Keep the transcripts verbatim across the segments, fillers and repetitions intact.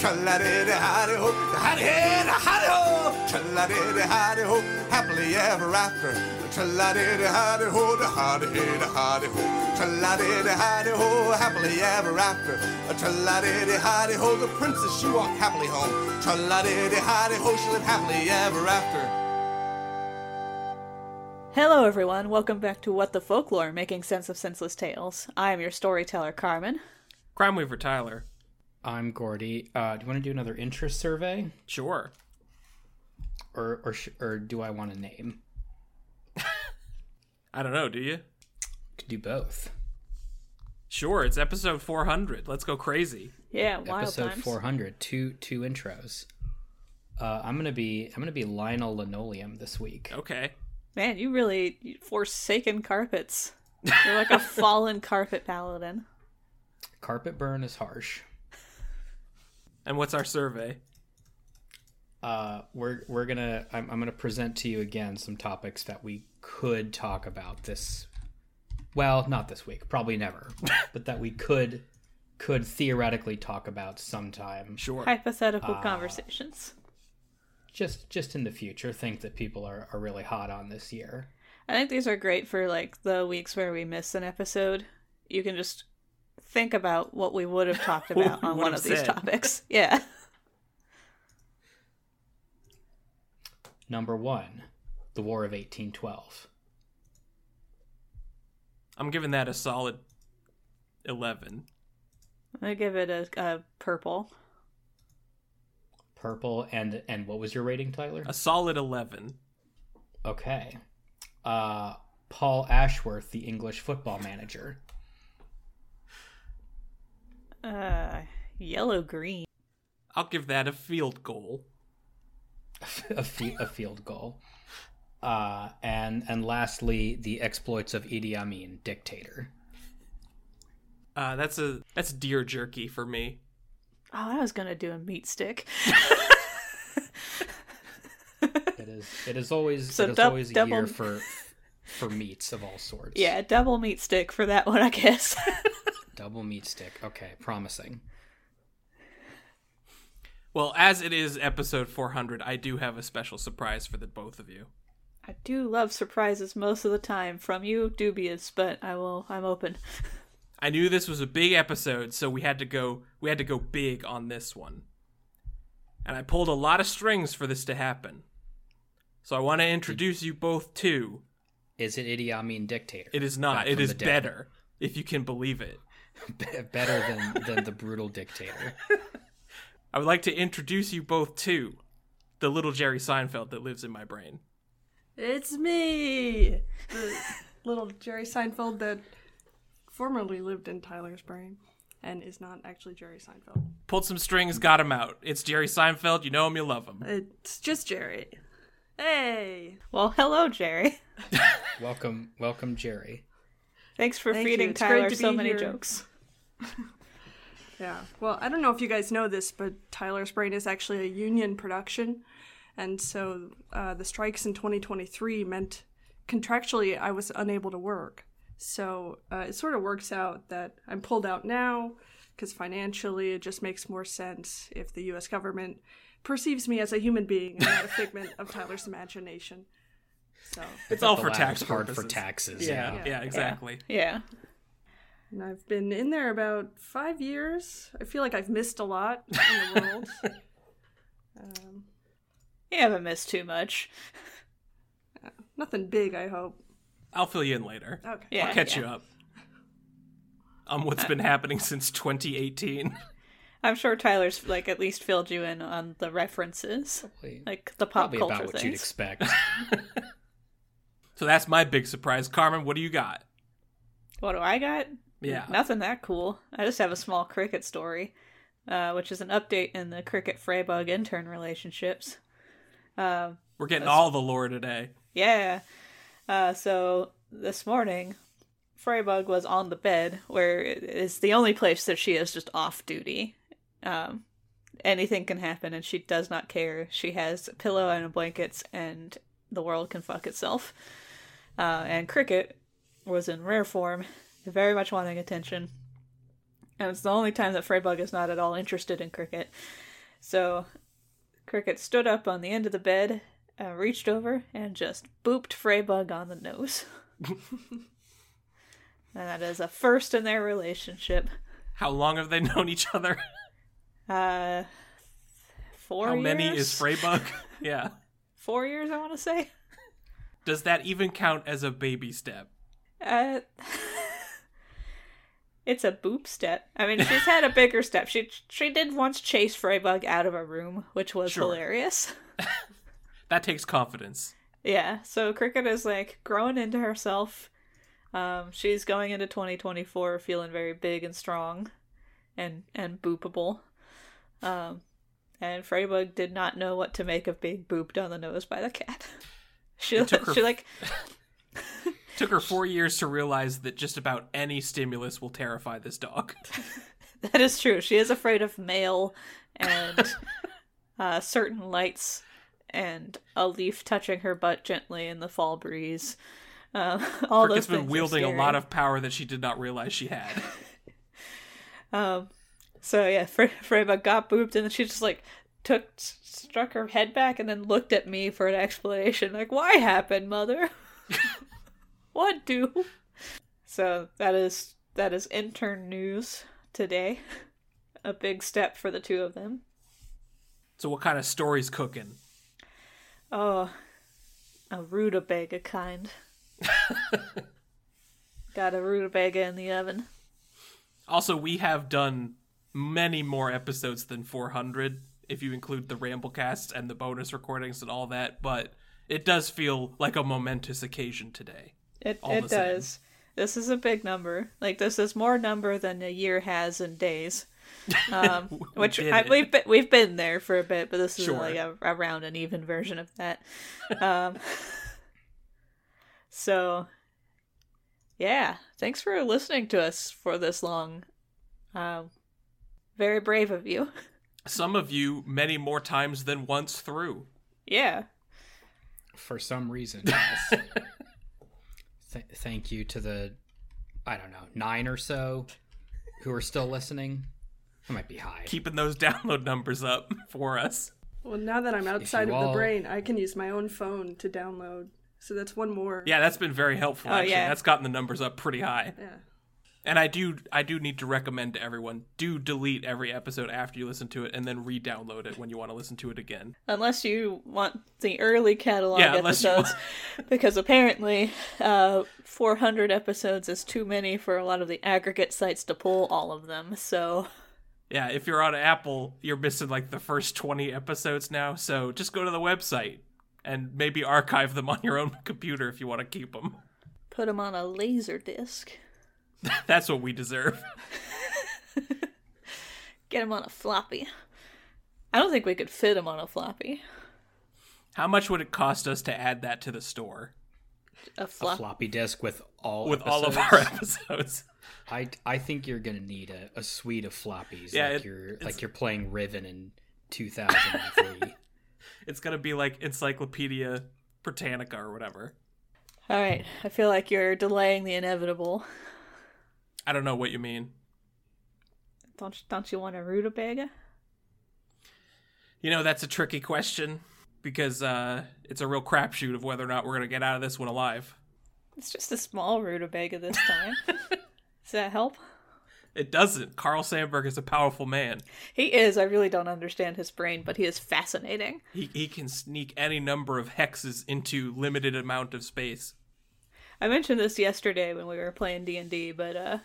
Tra-la-di-di-hi-di-ho, hi-di-hi-di-ho, tra-la-di-di-hi-di-ho, happily ever after. Tra-la-di-di-hi-di-ho, hi-di-hi-di-ho, tra-la-di-di-hi-di-ho, happily ever after. Tra-la-di-di-hi-di-ho, the princess she walked happily home. Tra-la-di-di-hi-di-ho, she lived happily ever after. Hello everyone, welcome back to What the Folklore, making sense of senseless tales. I am your storyteller, Carmen. Crime Weaver Tyler. I'm Gordy. Uh, do you want to do another interest survey? Sure. Or or or do I want a name? I don't know. Do you? Could do both. Sure. It's episode four hundred. Let's go crazy. Yeah. Wild episode times. four hundred. Two two intros. Uh, I'm gonna be I'm gonna be Lionel Linoleum this week. Okay. Man, you really you forsaken carpets. You're like a fallen carpet paladin. Carpet burn is harsh. And what's our survey? Uh, we're we're gonna I'm, I'm gonna present to you again some topics that we could talk about this. Well, not this week, probably never, but that we could could theoretically talk about sometime. Sure. Hypothetical uh, conversations. Just just in the future, think that people are, are really hot on this year. I think these are great for like the weeks where we miss an episode. You can just think about what we would have talked about on one of said. these topics. Yeah. Number one, the War of eighteen twelve. I'm giving that a solid eleven. I give it a, a purple. Purple, and and what was your rating, Tyler? A solid eleven. Okay. Uh, Paul Ashworth, the English football manager. Uh, yellow green. I'll give that a field goal. a, fi- a field goal. Uh, and and lastly, the exploits of Idi Amin, dictator. Uh, that's a that's deer jerky for me. Oh, I was gonna do a meat stick. it is. It is always. So it is du- always a double... year for for meats of all sorts. Yeah, double meat stick for that one, I guess. Double meat stick. Okay, promising. Well, as it is episode four hundred, I do have a special surprise for the both of you. I do love surprises most of the time from you, dubious, but I will. I'm open. I knew this was a big episode, so we had to go. We had to go big on this one, and I pulled a lot of strings for this to happen. So I want to introduce you both to. Is it Idi Amin dictator? It is not. It is better, if you can believe it. Better than, than the brutal dictator. I would like to introduce you both to the little Jerry Seinfeld that lives in my brain. It's me! The little Jerry Seinfeld that formerly lived in Tyler's brain and is not actually Jerry Seinfeld. Pulled some strings, got him out. It's Jerry Seinfeld. You know him, you love him. It's just Jerry. Hey! Well, hello, Jerry. welcome, welcome, Jerry. Thanks for Thank feeding Tyler so many here. jokes. Yeah. Well, I don't know if you guys know this, but Tyler's Brain is actually a union production. And so uh, the strikes in twenty twenty-three meant contractually I was unable to work. So uh, it sort of works out that I'm pulled out now because financially it just makes more sense if the U S government perceives me as a human being and not a figment of Tyler's imagination. So It's, it's all for tax hard for taxes. Yeah, yeah, yeah exactly. Yeah. yeah. And I've been in there about five years. I feel like I've missed a lot in the world. um, you haven't missed too much. Uh, nothing big, I hope. I'll fill you in later. Okay. Yeah, I'll catch yeah. you up on what's been happening since twenty eighteen. I'm sure Tyler's like at least filled you in on the references, probably, like the pop culture about what things. You'd expect. So that's my big surprise. Carmen, what do you got? What do I got? Yeah. Nothing that cool. I just have a small cricket story, uh, which is an update in the cricket-Freybug intern relationships. Uh, We're getting all the lore today. Yeah. Uh, so this morning, Furybug was on the bed, where it's the only place that she is just off duty. Um, anything can happen, and she does not care. She has a pillow and a blankets, and the world can fuck itself. Uh, and Cricket was in rare form, very much wanting attention. And it's the only time that Furybug is not at all interested in Cricket. So Cricket stood up on the end of the bed, uh, reached over, and just booped Furybug on the nose. And that is a first in their relationship. How long have they known each other? Uh, four How years? How many is Furybug? Yeah. Four years, I want to say. Does that even count as a baby step? Uh... It's a boop step. I mean, she's had a bigger step. She she did once chase Furybug out of a room, which was sure. hilarious. That takes confidence. Yeah, so Cricket is, like, growing into herself. Um, she's going into twenty twenty-four feeling very big and strong and, and boopable. Um, and Furybug did not know what to make of being booped on the nose by the cat. She, it took her... she like... Took her four years to realize that just about any stimulus will terrify this dog. That is true. She is afraid of mail and uh, certain lights and a leaf touching her butt gently in the fall breeze. Uh, all Cricket's those things been wielding a lot of power that she did not realize she had. um. So yeah, Freba got booped, and then she just like took struck her head back and then looked at me for an explanation. Like, why happened, mother? What do? So that is that is intern news today. A big step for the two of them. So what kind of story's cooking? Oh, a rutabaga kind. Got a rutabaga in the oven. Also, we have done many more episodes than four hundred, if you include the Ramblecasts and the bonus recordings and all that, but it does feel like a momentous occasion today. It it does. Same. This is a big number. Like, this is more number than a year has in days. Um, we which I, we've been, we've been there for a bit, but this is sure. like a, a round and even version of that. Um, so, yeah. Thanks for listening to us for this long. Um, very brave of you. Some of you many more times than once through. Yeah. For some reason. Yes. Th- thank you to the, I don't know, nine or so who are still listening. That might be high. Keeping those download numbers up for us. Well, now that I'm outside of all... the brain, I can use my own phone to download. So that's one more. Yeah, that's been very helpful, oh, actually. Yeah. That's gotten the numbers up pretty high. Yeah. And I do, I do need to recommend to everyone, do delete every episode after you listen to it and then re-download it when you want to listen to it again. Unless you want the early catalog yeah, episodes, because apparently uh, four hundred episodes is too many for a lot of the aggregate sites to pull all of them, so... Yeah, if you're on Apple, you're missing like the first twenty episodes now, so just go to the website and maybe archive them on your own computer if you want to keep them. Put them on a laser disc. That's what we deserve. Get him on a floppy. I don't think we could fit him on a floppy. How much would it cost us to add that to the store? A, flop- a floppy disk with all with episodes? all of our episodes. I, I think you're gonna need a, a suite of floppies. Yeah, like it, you're it's... like you're playing Riven in two thousand three. It's gonna be like Encyclopedia Britannica or whatever. All right, I feel like you're delaying the inevitable. I don't know what you mean. Don't you, don't you want a rutabaga? You know, that's a tricky question because uh, it's a real crapshoot of whether or not we're going to get out of this one alive. It's just a small rutabaga this time. Does that help? It doesn't. Carl Sandburg is a powerful man. He is. I really don't understand his brain, but he is fascinating. He he can sneak any number of hexes into limited amount of space. I mentioned this yesterday when we were playing D and D, but uh,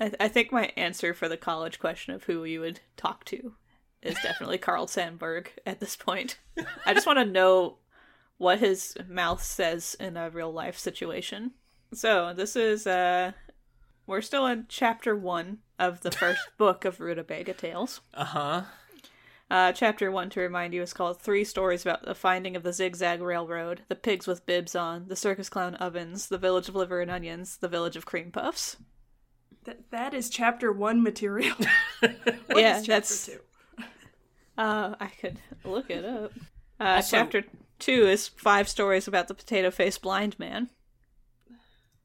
I, th- I think my answer for the college question of who you would talk to is definitely Carl Sandburg at this point. I just want to know what his mouth says in a real-life situation. So this is, uh, we're still in chapter one of the first book of Rutabaga Tales. Uh-huh. Uh, chapter one, to remind you, is called Three Stories About the Finding of the Zigzag Railroad, The Pigs with Bibs On, The Circus Clown Ovens, The Village of Liver and Onions, The Village of Cream Puffs. That That is chapter one material. What yeah, is chapter that's... two? Uh, I could look it up. Uh, also, chapter two is Five Stories About the Potato-Faced Blind Man.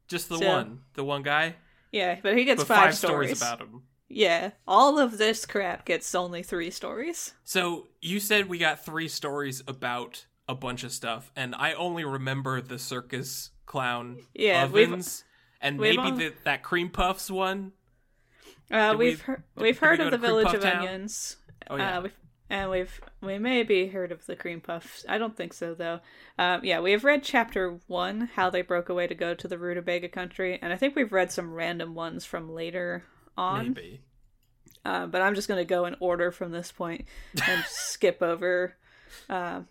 Just the so, one. The one guy? Yeah, but he gets but five, five stories. stories about him. Yeah, all of this crap gets only three stories. So you said we got three stories about a bunch of stuff, and I only remember the circus clown yeah, ovens, and maybe on... the, that cream puffs one. Uh, we've we, heard, we've did, heard did we of the Village of Town? Onions. Oh yeah, uh, we've, and we've we maybe heard of the cream puffs. I don't think so though. Um, yeah, we have read chapter one, how they broke away to go to the Rutabaga country, and I think we've read some random ones from later on. Maybe. Uh, but I'm just going to go in order from this point and skip over. Uh,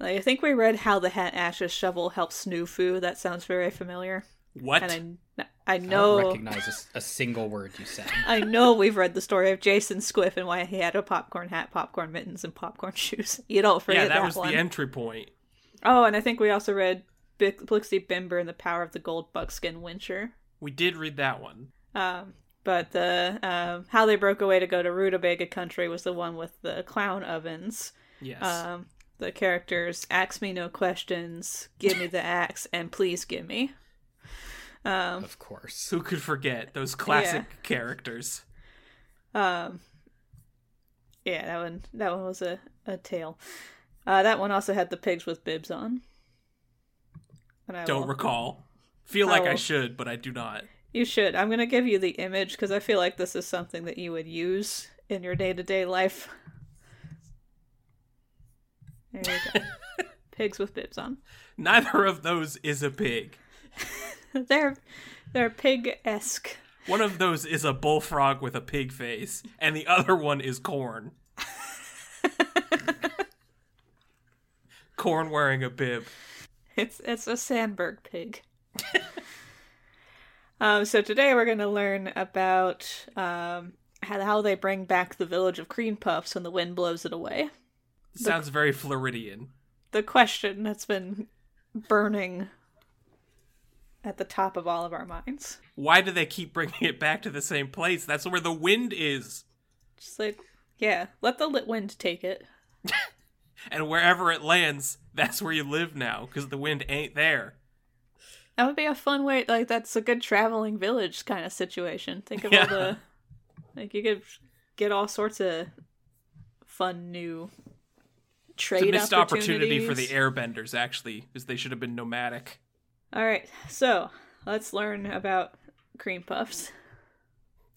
I think we read How the Hat Ash's Shovel Helps Snoofu. That sounds very familiar. What? And I, I know. I don't recognize a, a single word you said. I know we've read the story of Jason Squiff and why he had a popcorn hat, popcorn mittens, and popcorn shoes. You don't forget that one. Yeah, that, that was one. The entry point. Oh, and I think we also read B- Blixie Bimber and the Power of the Gold Buckskin Whincher. We did read that one. Um. But the uh, how they broke away to go to Rutabaga Country was the one with the clown ovens. Yes. Um, the characters, ask me no questions, give me the axe, and please give me. Um, of course. Who could forget those classic yeah. characters? Um, yeah, that one that one was a, a tale. Uh, that one also had the pigs with bibs on. And I Don't will, recall. Feel I like will. I should, but I do not. You should. I'm going to give you the image because I feel like this is something that you would use in your day-to-day life. There you go. Pigs with bibs on. Neither of those is a pig. they're they're pig-esque. One of those is a bullfrog with a pig face, and the other one is corn. Corn wearing a bib. It's it's a Sandburg pig. Um, so today we're going to learn about um, how, how they bring back the village of Cream Puffs when the wind blows it away. The, Sounds very Floridian. The question that's been burning at the top of all of our minds. Why do they keep bringing it back to the same place? That's where the wind is. Just like, yeah, let the lit wind take it. And wherever it lands, that's where you live now, because the wind ain't there. That would be a fun way, like, that's a good traveling village kind of situation. Think of yeah. all the, like, you could get all sorts of fun new trade opportunities. It's a missed opportunity for the airbenders, actually, because they should have been nomadic. All right, so let's learn about cream puffs.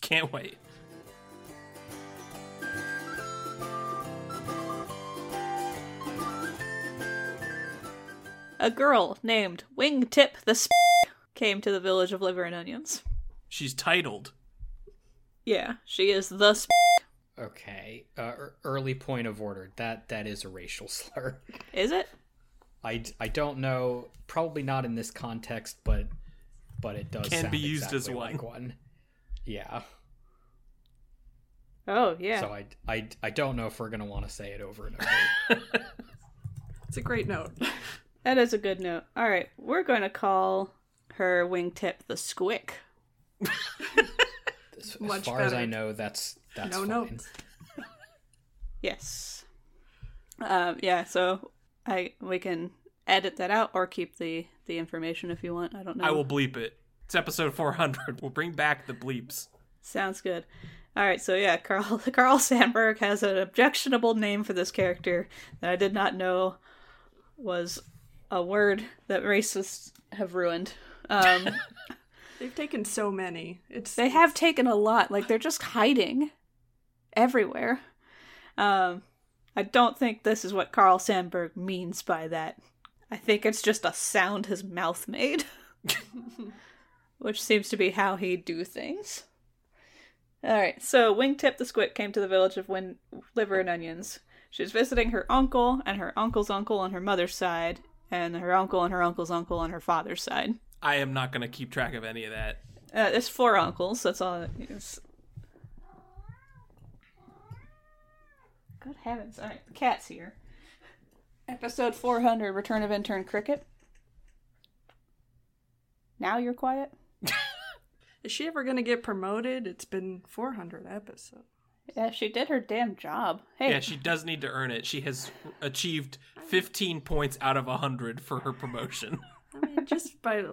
Can't wait. A girl named Wingtip the Squit came to the village of Liver and Onions. She's titled. Yeah, she is the Squit. Okay, uh, early point of order. That that is a racial slur. Is it? I, I don't know. Probably not in this context, but but it does. Can sound be used exactly as one. Like one. Yeah. Oh yeah. So I I I don't know if we're gonna want to say it over and over. It's a great note. That is a good note. All right, we're going to call her Wingtip the Squick. as Much far better. As I know, that's that's no fine. Notes. Yes. Um, yeah. So I we can edit that out or keep the, the information if you want. I don't know. I will bleep it. It's episode four hundred. We'll bring back the bleeps. Sounds good. All right, so yeah, Carl Carl Sandburg has an objectionable name for this character that I did not know was. A word that racists have ruined. Um, They've taken so many. It's They have taken a lot. Like, they're just hiding everywhere. Um, I don't think this is what Carl Sandburg means by that. I think it's just a sound his mouth made. Which seems to be how he do things. Alright, so Wingtip the Squit came to the village of Win- Liver and Onions. She's visiting her uncle and her uncle's uncle on her mother's side. And her uncle and her uncle's uncle on her father's side. I am not going to keep track of any of that. Uh, there's four uncles. That's all it is. Good heavens. All right, the cat's here. Episode four hundred, Return of Intern Cricket. Now you're quiet? Is she ever going to get promoted? It's been four hundred episodes. Yeah, she did her damn job. Hey. Yeah, she does need to earn it. She has achieved fifteen points out of one hundred for her promotion. I mean, just by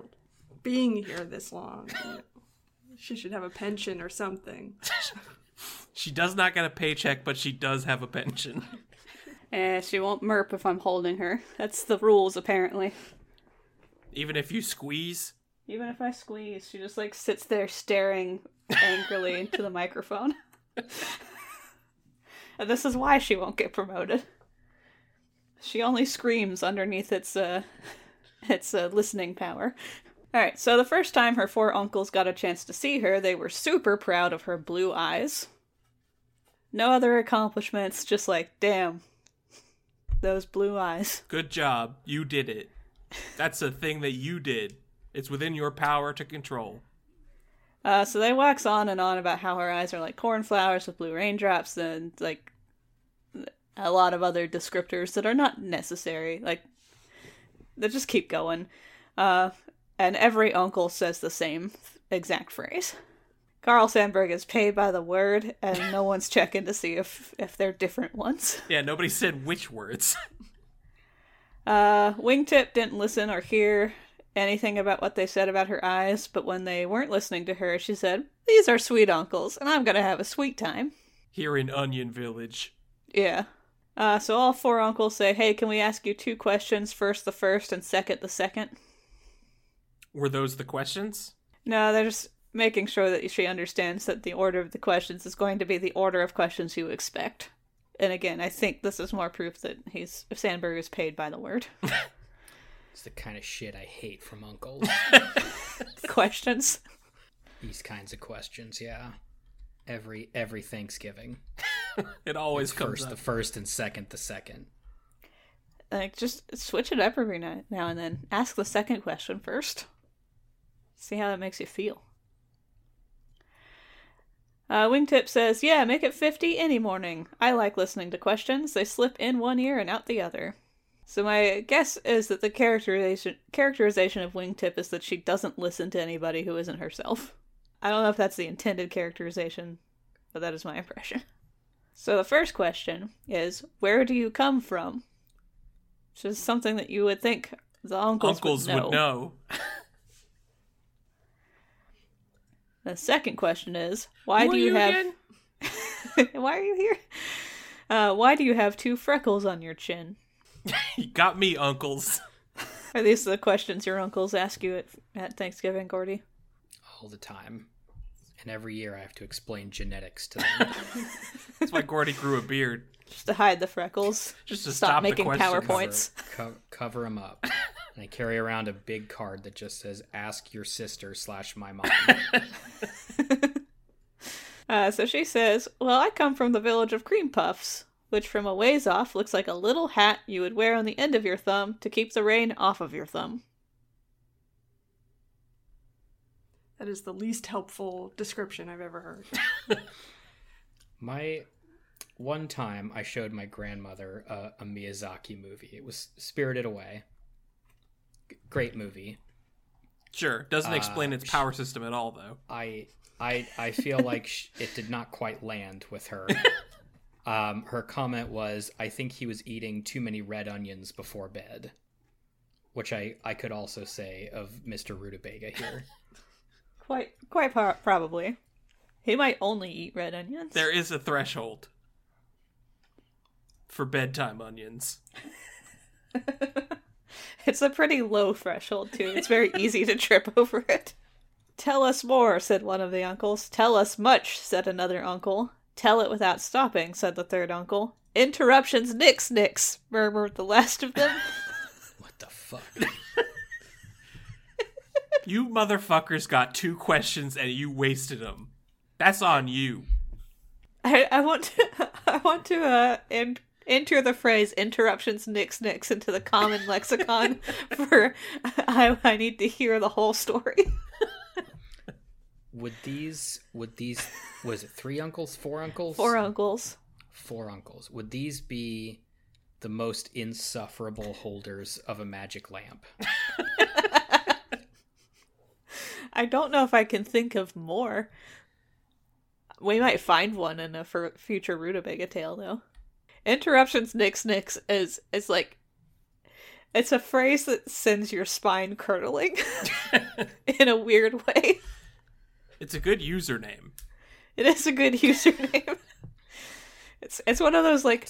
being here this long, you know, she should have a pension or something. She does not get a paycheck, but she does have a pension. Eh, she won't merp if I'm holding her. That's the rules, apparently. Even if you squeeze? Even if I squeeze, she just, like, sits there staring angrily into the microphone. And this is why she won't get promoted. She only screams underneath its, uh, its uh, listening power. Alright, so the first time her four uncles got a chance to see her, they were super proud of her blue eyes. No other accomplishments, just like, damn, those blue eyes. Good job. You did it. That's a thing that you did. It's within your power to control. Uh, so they wax on and on about how her eyes are like cornflowers with blue raindrops and, like, a lot of other descriptors that are not necessary. Like, they just keep going. Uh, and every uncle says the same exact phrase. Carl Sandburg is paid by the word, and no one's checking to see if, if they're different ones. Yeah, nobody said which words. uh, Wingtip didn't listen or hear anything about what they said about her eyes, but when they weren't listening to her, she said, "These are sweet uncles, and I'm gonna have a sweet time." Here in Onion Village. Yeah. Uh, so all four uncles say, "Hey, can we ask you two questions? First the first, and second the second." Were those the questions? No, they're just making sure that she understands that the order of the questions is going to be the order of questions you expect. And again, I think this is more proof that he's Sandburg is paid by the word. It's the kind of shit I hate from uncles. Questions? These kinds of questions, yeah. Every every Thanksgiving. It always comes first up. The first and second the second. Like, just switch it up every night now and then. Ask the second question first. See how that makes you feel. Uh, Wingtip says, yeah, make it fifty any morning. I like listening to questions. They slip in one ear and out the other. So my guess is that the characterization characterization of Wingtip is that she doesn't listen to anybody who isn't herself. I don't know if that's the intended characterization, but that is my impression. So the first question is, where do you come from? Which is something that you would think the uncles, uncles would know. Would know. The second question is, why Who do you, you have? Why are you here? Uh, why do you have two freckles on your chin? You got me, uncles. Are these the questions your uncles ask you at, at Thanksgiving, Gordy? All the time, and every year I have to explain genetics to them. That's why Gordy grew a beard, just to hide the freckles. Just to stop, stop making the PowerPoints. Cover, co- cover them up. And I carry around a big card that just says, ask your sister slash my mom. uh, so she says, well, I come from the village of Cream Puffs, which from a ways off looks like a little hat you would wear on the end of your thumb to keep the rain off of your thumb. That is the least helpful description I've ever heard. My... One time I showed my grandmother uh, a Miyazaki movie. It was Spirited Away. G- great movie. Sure. Doesn't explain uh, its power she, system at all, though. I I, I feel like she, it did not quite land with her. Um, her comment was, I think he was eating too many red onions before bed. Which I, I could also say of Mister Rutabaga here. Quite, quite pro- probably. He might only eat red onions. There is a threshold. For bedtime onions. It's a pretty low threshold, too. It's very easy to trip over it. Tell us more, said one of the uncles. Tell us much, said another uncle. Tell it without stopping, said the third uncle. Interruptions, nix, nix, murmured the last of them. What the fuck? You motherfuckers got two questions and you wasted them. That's on you. I, I want to, I want to uh, in, enter the phrase interruptions nix nix into the common lexicon for I, I need to hear the whole story. Would these, would these, was it three uncles, four uncles? Four uncles. four uncles, would these be the most insufferable holders of a magic lamp? I don't know if I can think of more. We might find one in a f- future Rutabaga tale, though. Interruptions, nix, nix, is, is like, it's a phrase that sends your spine curdling in a weird way. It's a good username. It is a good username. It's it's one of those, like,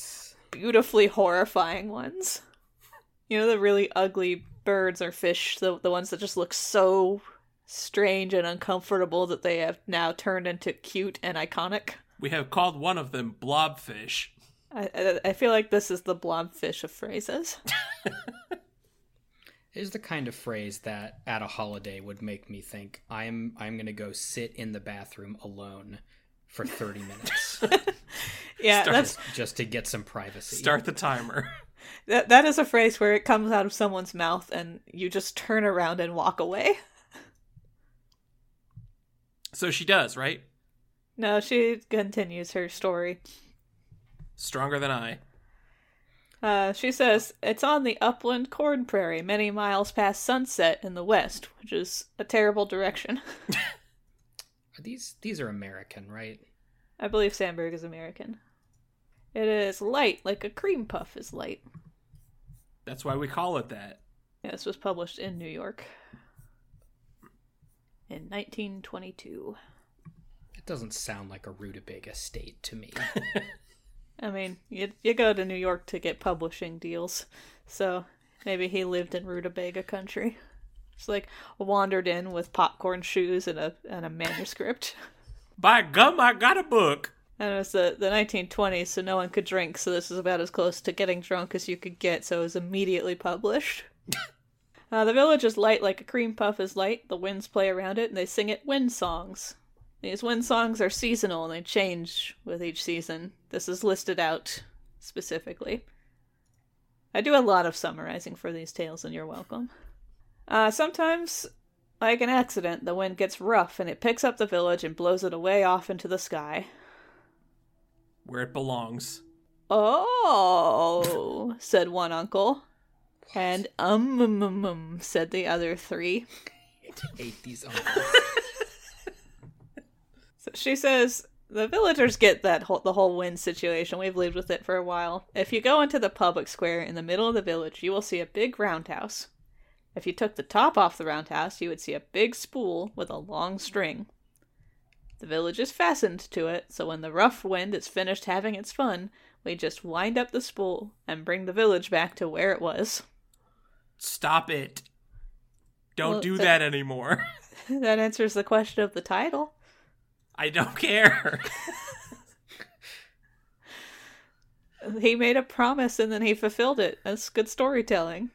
beautifully horrifying ones. You know, the really ugly birds or fish, the the ones that just look so strange and uncomfortable that they have now turned into cute and iconic. We have called one of them blobfish. I, I feel like this is the blobfish of phrases. It is the kind of phrase that at a holiday would make me think, I'm I'm going to go sit in the bathroom alone for thirty minutes. Yeah, start, that's just to get some privacy. Start the timer. That that is a phrase where it comes out of someone's mouth and you just turn around and walk away. So she does, right? No, she continues her story. Stronger than I. Uh, she says, it's on the upland corn prairie, many miles past sunset in the west, which is a terrible direction. Are these these are American, right? I believe Sandburg is American. It is light, like a cream puff is light. That's why we call it that. Yeah, this was published in New York in nineteen twenty-two. It doesn't sound like a Rutabaga state to me. I mean, you you go to New York to get publishing deals, so maybe he lived in Rutabaga country. Just like wandered in with popcorn shoes and a and a manuscript. By gum, I got a book. And it was the, the nineteen twenties, so no one could drink, so this was about as close to getting drunk as you could get, so it was immediately published. Uh, the village is light like a cream puff is light. The winds play around it, and they sing it wind songs. These wind songs are seasonal, and they change with each season. This is listed out specifically. I do a lot of summarizing for these tales, and you're welcome. Uh, sometimes... Like an accident, the wind gets rough, and it picks up the village and blows it away off into the sky. Where it belongs. Oh, said one uncle. What? And um, um, um, um, said the other three. I hate these uncles. So she says, the villagers get that whole, the whole wind situation. We've lived with it for a while. If you go into the public square in the middle of the village, you will see a big roundhouse. If you took the top off the roundhouse, you would see a big spool with a long string. The village is fastened to it, so when the rough wind is finished having its fun, we just wind up the spool and bring the village back to where it was. Stop it. Don't well, do that, that anymore. That answers the question of the title. I don't care. He made a promise and then he fulfilled it. That's good storytelling.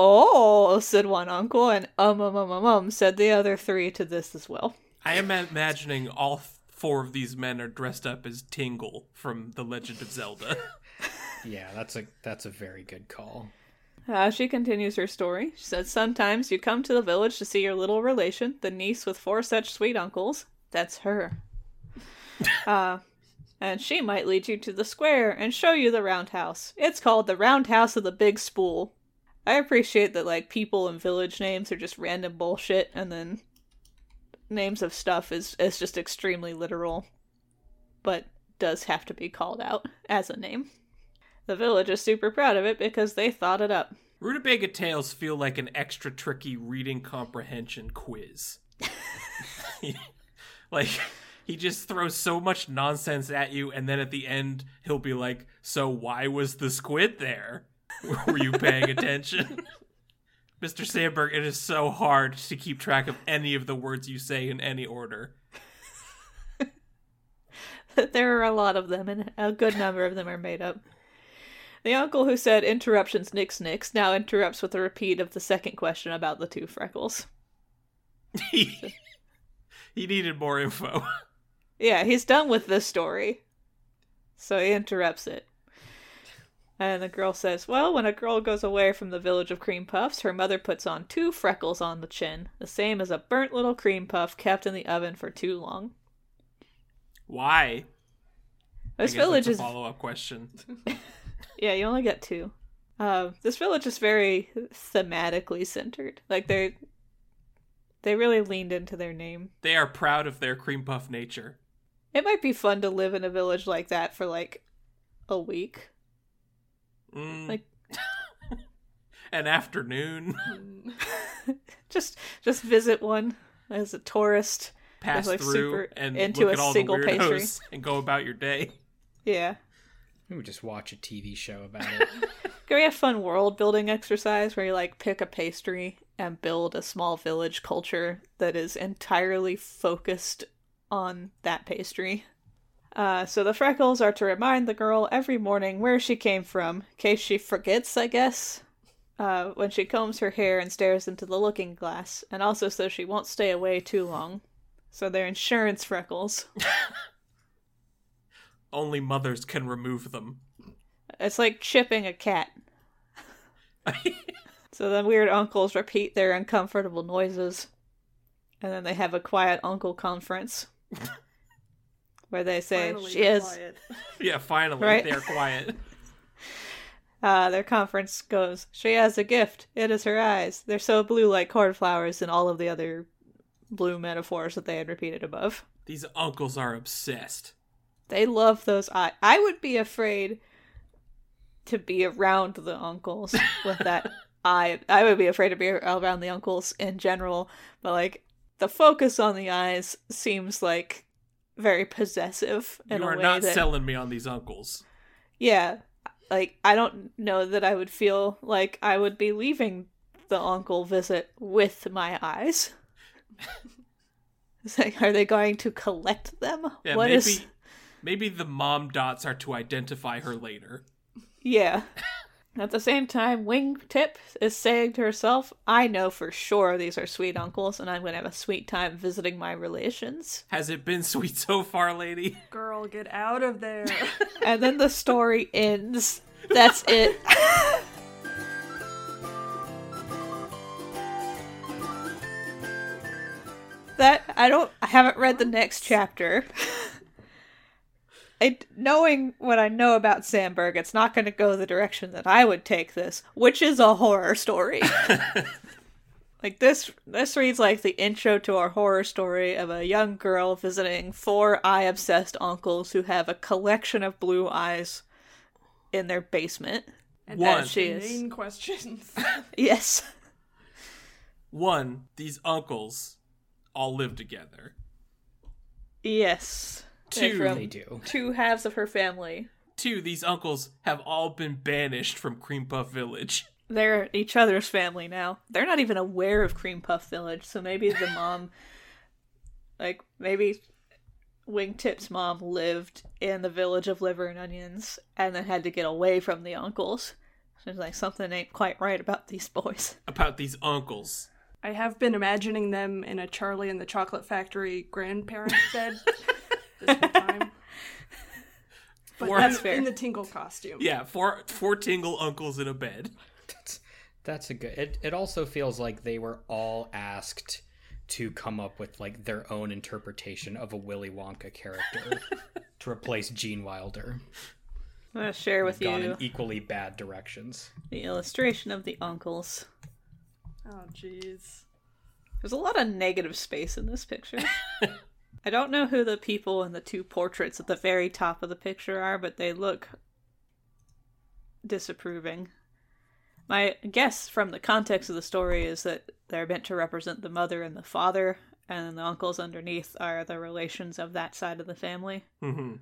Oh, said one uncle, and um, um, um, um, um, said the other three to this as well. I am imagining all four of these men are dressed up as Tingle from The Legend of Zelda. Yeah, that's a, that's a very good call. Uh, she continues her story. She says, sometimes you come to the village to see your little relation, the niece with four such sweet uncles. That's her. uh, and she might lead you to the square and show you the roundhouse. It's called the Roundhouse of the Big Spool. I appreciate that, like, people and village names are just random bullshit, and then names of stuff is, is just extremely literal, but does have to be called out as a name. The village is super proud of it because they thought it up. Rutabaga Tales feel like an extra tricky reading comprehension quiz. Like, he just throws so much nonsense at you, and then at the end, he'll be like, so why was the squid there? Were you paying attention? Mister Sandburg, it is so hard to keep track of any of the words you say in any order. There are a lot of them, and a good number of them are made up. The uncle who said interruptions nix nix now interrupts with a repeat of the second question about the two freckles. He needed more info. Yeah, he's done with this story. So he interrupts it. And the girl says, well, when a girl goes away from the village of cream puffs, her mother puts on two freckles on the chin, the same as a burnt little cream puff kept in the oven for too long. Why? This village is follow-up question. Yeah, you only get two. Um, this village is very thematically centered. Like they, they really leaned into their name. They are proud of their cream puff nature. It might be fun to live in a village like that for like a week, mm. like an afternoon. just, just visit one as a tourist. Pass like through and into look a at all single the weirdos pastry. And go about your day. Yeah. Maybe just watch a T V show about it. Can we have fun world building exercise where you like pick a pastry and build a small village culture that is entirely focused on that pastry? Uh, so the freckles are to remind the girl every morning where she came from, in case she forgets, I guess. Uh, when she combs her hair and stares into the looking glass, and also so she won't stay away too long. So they're insurance freckles. Only mothers can remove them. It's like chipping a cat. So the weird uncles repeat their uncomfortable noises. And then they have a quiet uncle conference. Where they say, finally she is... Quiet. Yeah, finally, right? They're quiet. Uh, their conference goes, she has a gift. It is her eyes. They're so blue like cornflowers and all of the other... blue metaphors that they had repeated above. These uncles are obsessed. They love those eyes. I would be afraid to be around the uncles with that eye. I would be afraid to be around the uncles in general, but like the focus on the eyes seems like very possessive in a way. You are not that... selling me on these uncles. Yeah. Like I don't know that I would feel like I would be leaving the uncle visit with my eyes. It's like, are they going to collect them? Yeah, what maybe, is maybe the mom dots are to identify her later. Yeah. At the same time, Wingtip is saying to herself, I know for sure these are sweet uncles, and I'm going to have a sweet time visiting my relations. Has it been sweet so far, lady? Girl, get out of there. And then the story ends. That's it. That I don't. I haven't read the next chapter. I, knowing what I know about Sandburg, it's not going to go the direction that I would take this, which is a horror story. Like this, this reads like the intro to our horror story of a young girl visiting four eye-obsessed uncles who have a collection of blue eyes in their basement. And One. That she is. Main questions. Yes. One. These uncles. All live together. Yes. Two, they do. Two halves of her family. Two, these uncles have all been banished from Cream Puff Village. They're each other's family now. They're not even aware of Cream Puff Village, so maybe the mom, like, maybe Wingtip's mom lived in the village of Liver and Onions and then had to get away from the uncles. So it's like, something ain't quite right about these boys. About these uncles. I have been imagining them in a Charlie and the Chocolate Factory grandparents bed this whole time. But four, that's fair. In the Tingle costume. Yeah, four, four Tingle uncles in a bed. That's, that's a good... It, it also feels like they were all asked to come up with like their own interpretation of a Willy Wonka character to replace Gene Wilder. I'm going to share with They've you... gone in equally bad directions. The illustration of the uncles... Oh, jeez. There's a lot of negative space in this picture. I don't know who the people in the two portraits at the very top of the picture are, but they look disapproving. My guess from the context of the story is that they're meant to represent the mother and the father, and the uncles underneath are the relations of that side of the family. Mm-hmm.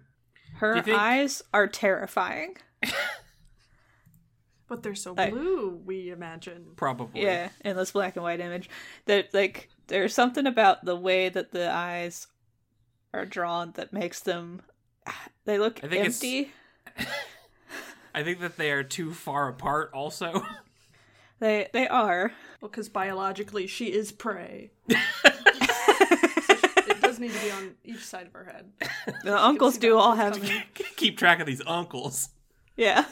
Her think... eyes are terrifying. But they're so blue, like, we imagine. Probably. Yeah, in this black and white image. That, like, there's something about the way that the eyes are drawn that makes them... They look I think empty. I think that they are too far apart also. They they are. Well, because biologically she is prey. So it does need to be on each side of her head. The uncles do all have... Coming. Keep track of these uncles. Yeah.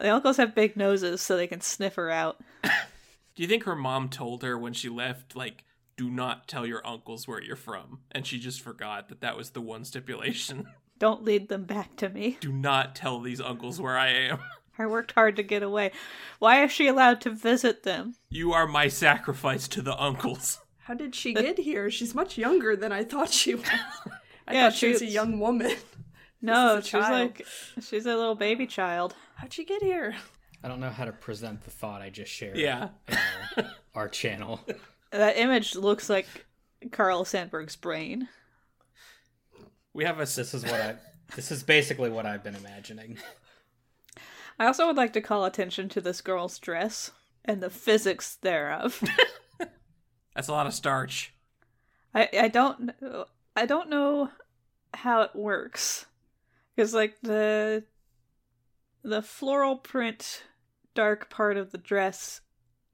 The uncles have big noses so they can sniff her out. Do you think her mom told her when she left, like, do not tell your uncles where you're from? And she just forgot that that was the one stipulation. Don't lead them back to me. Do not tell these uncles where I am. I worked hard to get away. Why is she allowed to visit them? You are my sacrifice to the uncles. How did she the- get here? She's much younger than I thought she was. I yeah, thought she was a young woman. No, she's child. like, she's a little baby child. How'd she get here? I don't know how to present the thought I just shared. Yeah. In our, our channel. That image looks like Carl Sandburg's brain. We have a... This is what I... This is basically what I've been imagining. I also would like to call attention to this girl's dress and the physics thereof. That's a lot of starch. I, I don't I don't know how it works. Because, like, the the floral print dark part of the dress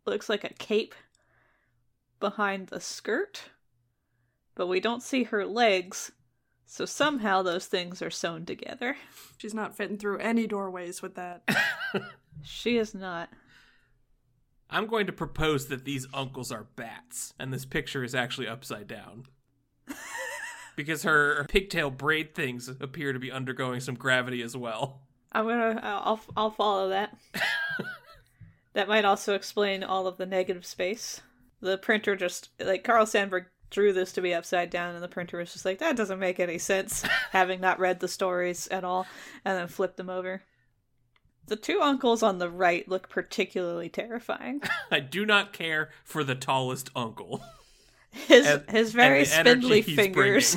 looks like a cape behind the skirt, but we don't see her legs, so somehow those things are sewn together. She's not fitting through any doorways with that. She is not. I'm going to propose that these uncles are bats, and this picture is actually upside down. Because her pigtail braid things appear to be undergoing some gravity as well. I'm gonna, I'll, I'll follow that. That might also explain all of the negative space. The printer just, like, Carl Sandburg drew this to be upside down, and the printer was just like, that doesn't make any sense, having not read the stories at all, and then flipped them over. The two uncles on the right look particularly terrifying. I do not care for the tallest uncle. His and, his very spindly fingers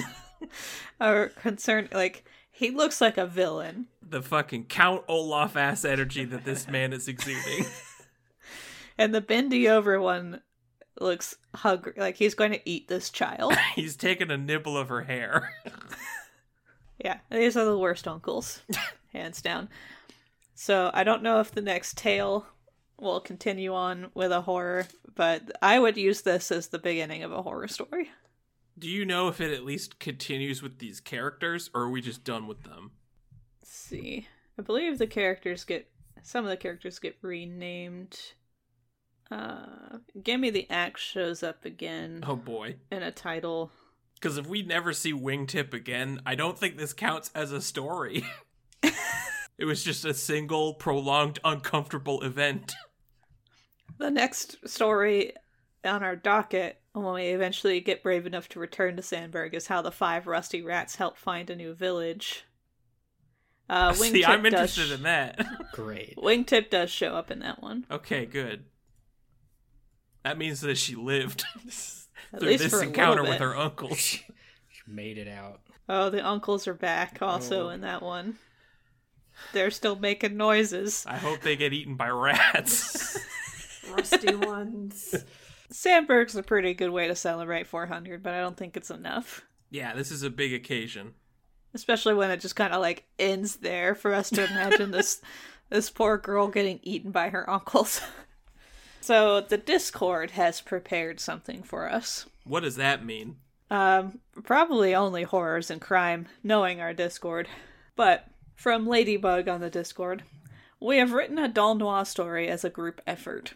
are concerned. Like, he looks like a villain. The fucking Count Olaf-ass energy that this man is exuding. And the bendy over one looks hungry. Like, he's going to eat this child. He's taking a nibble of her hair. Yeah, these are the worst uncles. Hands down. So I don't know if the next tale will continue on with a horror, but I would use this as the beginning of a horror story. Do you know if it at least continues with these characters, or are we just done with them? Let's see. I believe the characters get... Some of the characters get renamed. Uh, Gimme the Axe shows up again. Oh boy. In a title. Because if we never see Wingtip again, I don't think this counts as a story. It was just a single, prolonged, uncomfortable event. The next story on our docket, when we eventually get brave enough to return to Sandburg, is how the five rusty rats help find a new village. Uh, Wingtip See, I'm interested sh- in that. Great. Wingtip does show up in that one. Okay, good. That means that she lived through this encounter with her uncles. She made it out. Oh, the uncles are back also oh. in that one. They're still making noises. I hope they get eaten by rats. Rusty ones. Sandburg's a pretty good way to celebrate four hundred, but I don't think it's enough. Yeah, this is a big occasion. Especially when it just kind of like ends there for us to imagine this this poor girl getting eaten by her uncles. So the Discord has prepared something for us. What does that mean? Um, probably only horrors and crime, knowing our Discord. But... From Ladybug on the Discord, we have written a Dal Noir story as a group effort.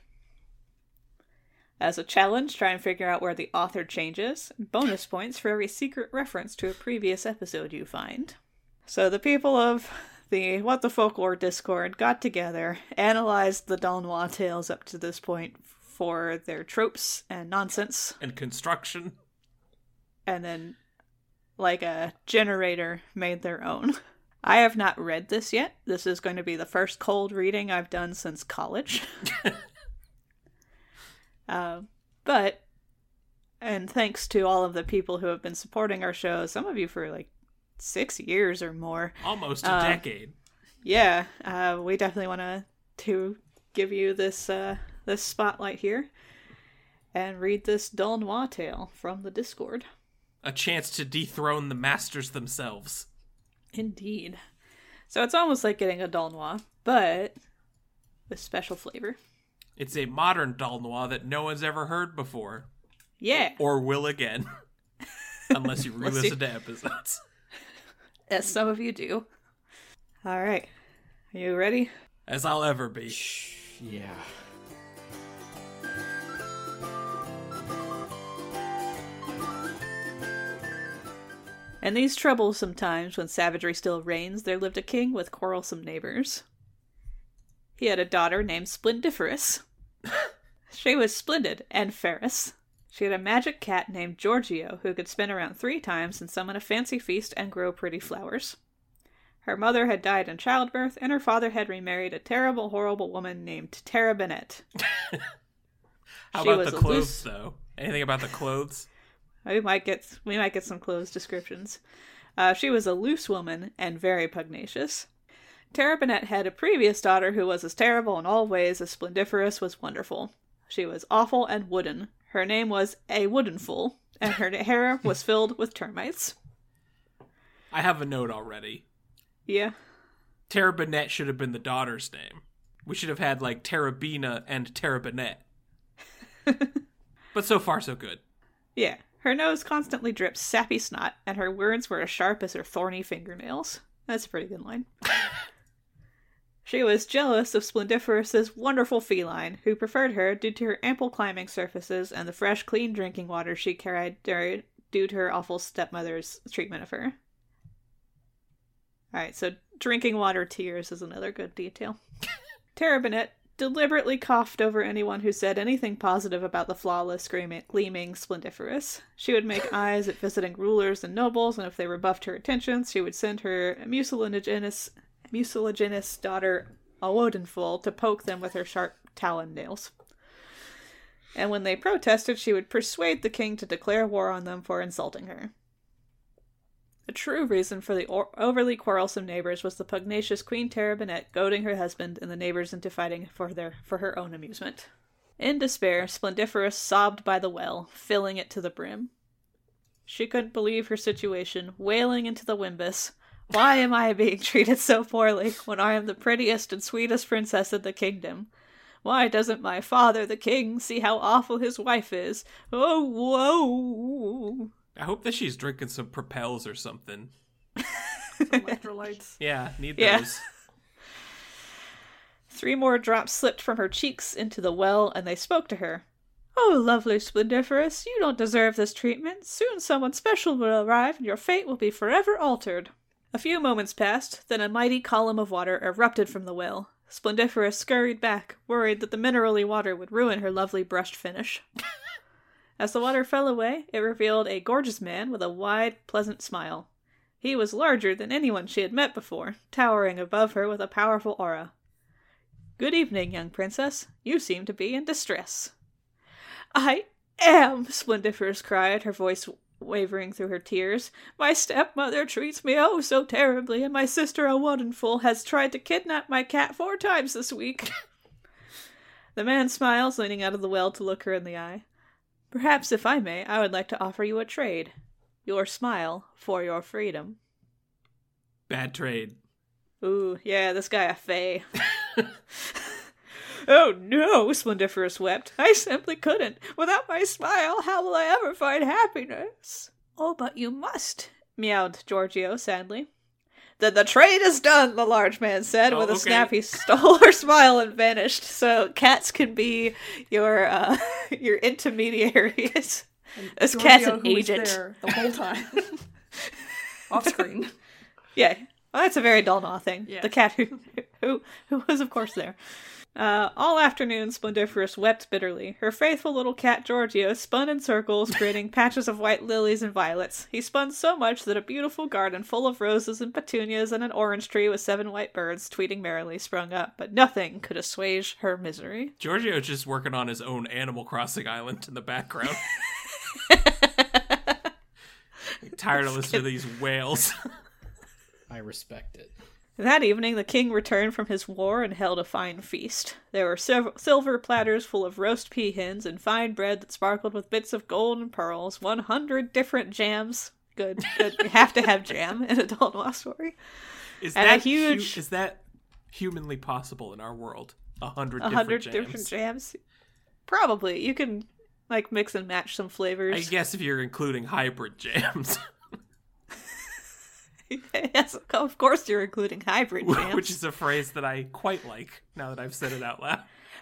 As a challenge, try and figure out where the author changes. Bonus points for every secret reference to a previous episode you find. So the people of the What the Folklore Discord got together, analyzed the Dal Noir tales up to this point for their tropes and nonsense. And construction. And then, like a generator, made their own. I have not read this yet. This is going to be the first cold reading I've done since college. uh, but, and thanks to all of the people who have been supporting our show, some of you for like six years or more. Almost a uh, decade. Yeah, uh, we definitely want to to give you this, uh, this spotlight here and read this Dal Noir tale from the Discord. A chance to dethrone the masters themselves. Indeed. So it's almost like getting a Dal Noir, but with special flavor. It's a modern Dal Noir that no one's ever heard before. Yeah. Or will again. Unless you re-listen you... to episodes. As some of you do. All right. Are you ready? As I'll ever be. Shh. Yeah. In these troublesome times, when savagery still reigns, there lived a king with quarrelsome neighbors. He had a daughter named Splendiferous. She was splendid and ferrous. She had a magic cat named Giorgio, who could spin around three times and summon a fancy feast and grow pretty flowers. Her mother had died in childbirth, and her father had remarried a terrible, horrible woman named Tara Bennett. How she about the clothes, loose... though? Anything about the clothes? we might get we might get some clothes descriptions. Uh, she was a loose woman and very pugnacious. Tara Bennett had a previous daughter who was as terrible in all ways as Splendiferous was wonderful. She was awful and wooden. Her name was Awodenful, and her hair was filled with termites. I have a note already. Yeah. Tara Bennett should have been the daughter's name. We should have had, like, Terabina and Tara Bennett. But so far, so good. Yeah. Her nose constantly dripped sappy snot, and her words were as sharp as her thorny fingernails. That's a pretty good line. She was jealous of Splendiferous's wonderful feline, who preferred her due to her ample climbing surfaces and the fresh, clean drinking water she carried due to her awful stepmother's treatment of her. Alright, so drinking water tears is another good detail. Tara Bennett deliberately coughed over anyone who said anything positive about the flawless, gleaming Splendiferous. She would make eyes at visiting rulers and nobles, and if they rebuffed her attentions, she would send her mucilaginous... mucilaginous daughter Awodenful to poke them with her sharp talon nails. And when they protested, she would persuade the king to declare war on them for insulting her. A true reason for the or- overly quarrelsome neighbors was the pugnacious Queen Tara Bennett goading her husband and the neighbors into fighting for their for her own amusement. In despair, Splendiferous sobbed by the well, filling it to the brim. She couldn't believe her situation, wailing into the Wimbus, "Why am I being treated so poorly when I am the prettiest and sweetest princess in the kingdom? Why doesn't my father, the king, see how awful his wife is? Oh, whoa." I hope that she's drinking some Propels or something. Some electrolytes. Yeah, need yeah. those. Three more drops slipped from her cheeks into the well, and they spoke to her. "Oh, lovely Splendiferous, you don't deserve this treatment. Soon someone special will arrive, and your fate will be forever altered." A few moments passed, then a mighty column of water erupted from the well. Splendiferous scurried back, worried that the minerally water would ruin her lovely brushed finish. As the water fell away, it revealed a gorgeous man with a wide, pleasant smile. He was larger than anyone she had met before, towering above her with a powerful aura. "Good evening, young princess. You seem to be in distress." "I am," Splendiferous cried, her voice wavering through her tears. "My stepmother treats me oh so terribly, and my sister Awodenful has tried to kidnap my cat four times this week." The man smiles, leaning out of the well to look her in the eye. "Perhaps, if I may, I would like to offer you a trade. Your smile for your freedom." Bad trade. Ooh, yeah, this guy a fae. "Oh no," Splendiferous wept. "I simply couldn't. Without my smile, how will I ever find happiness?" "Oh, but you must," meowed Giorgio sadly. "Then the trade is done," the large man said. Oh, with a okay. snap, he stole her smile and vanished. So cats can be your uh, your intermediaries. And as Giorgio, cat's an agent. There the whole time. Off screen. Yeah. Well, that's a very Dalna thing. Yeah. The cat who, who who was, of course, there. Uh, all afternoon, Splendiferous wept bitterly. Her faithful little cat Giorgio spun in circles, creating patches of white lilies and violets. He spun so much that a beautiful garden full of roses and petunias and an orange tree with seven white birds tweeting merrily sprung up, but nothing could assuage her misery. Giorgio's just working on his own Animal Crossing island in the background. I'm tired of listening to these wails. I respect it. That evening, the king returned from his war and held a fine feast. There were sev- silver platters full of roast peahens and fine bread that sparkled with bits of gold and pearls, one hundred different jams. Good, good. You have to have jam in a Dalna story. Is and that a huge? Hu- is that humanly possible in our world? A hundred different jams. different jams. Probably, you can like mix and match some flavors. I guess if you're including hybrid jams. Yes, of course you're including hybrid jams. Which is a phrase that I quite like, now that I've said it out loud.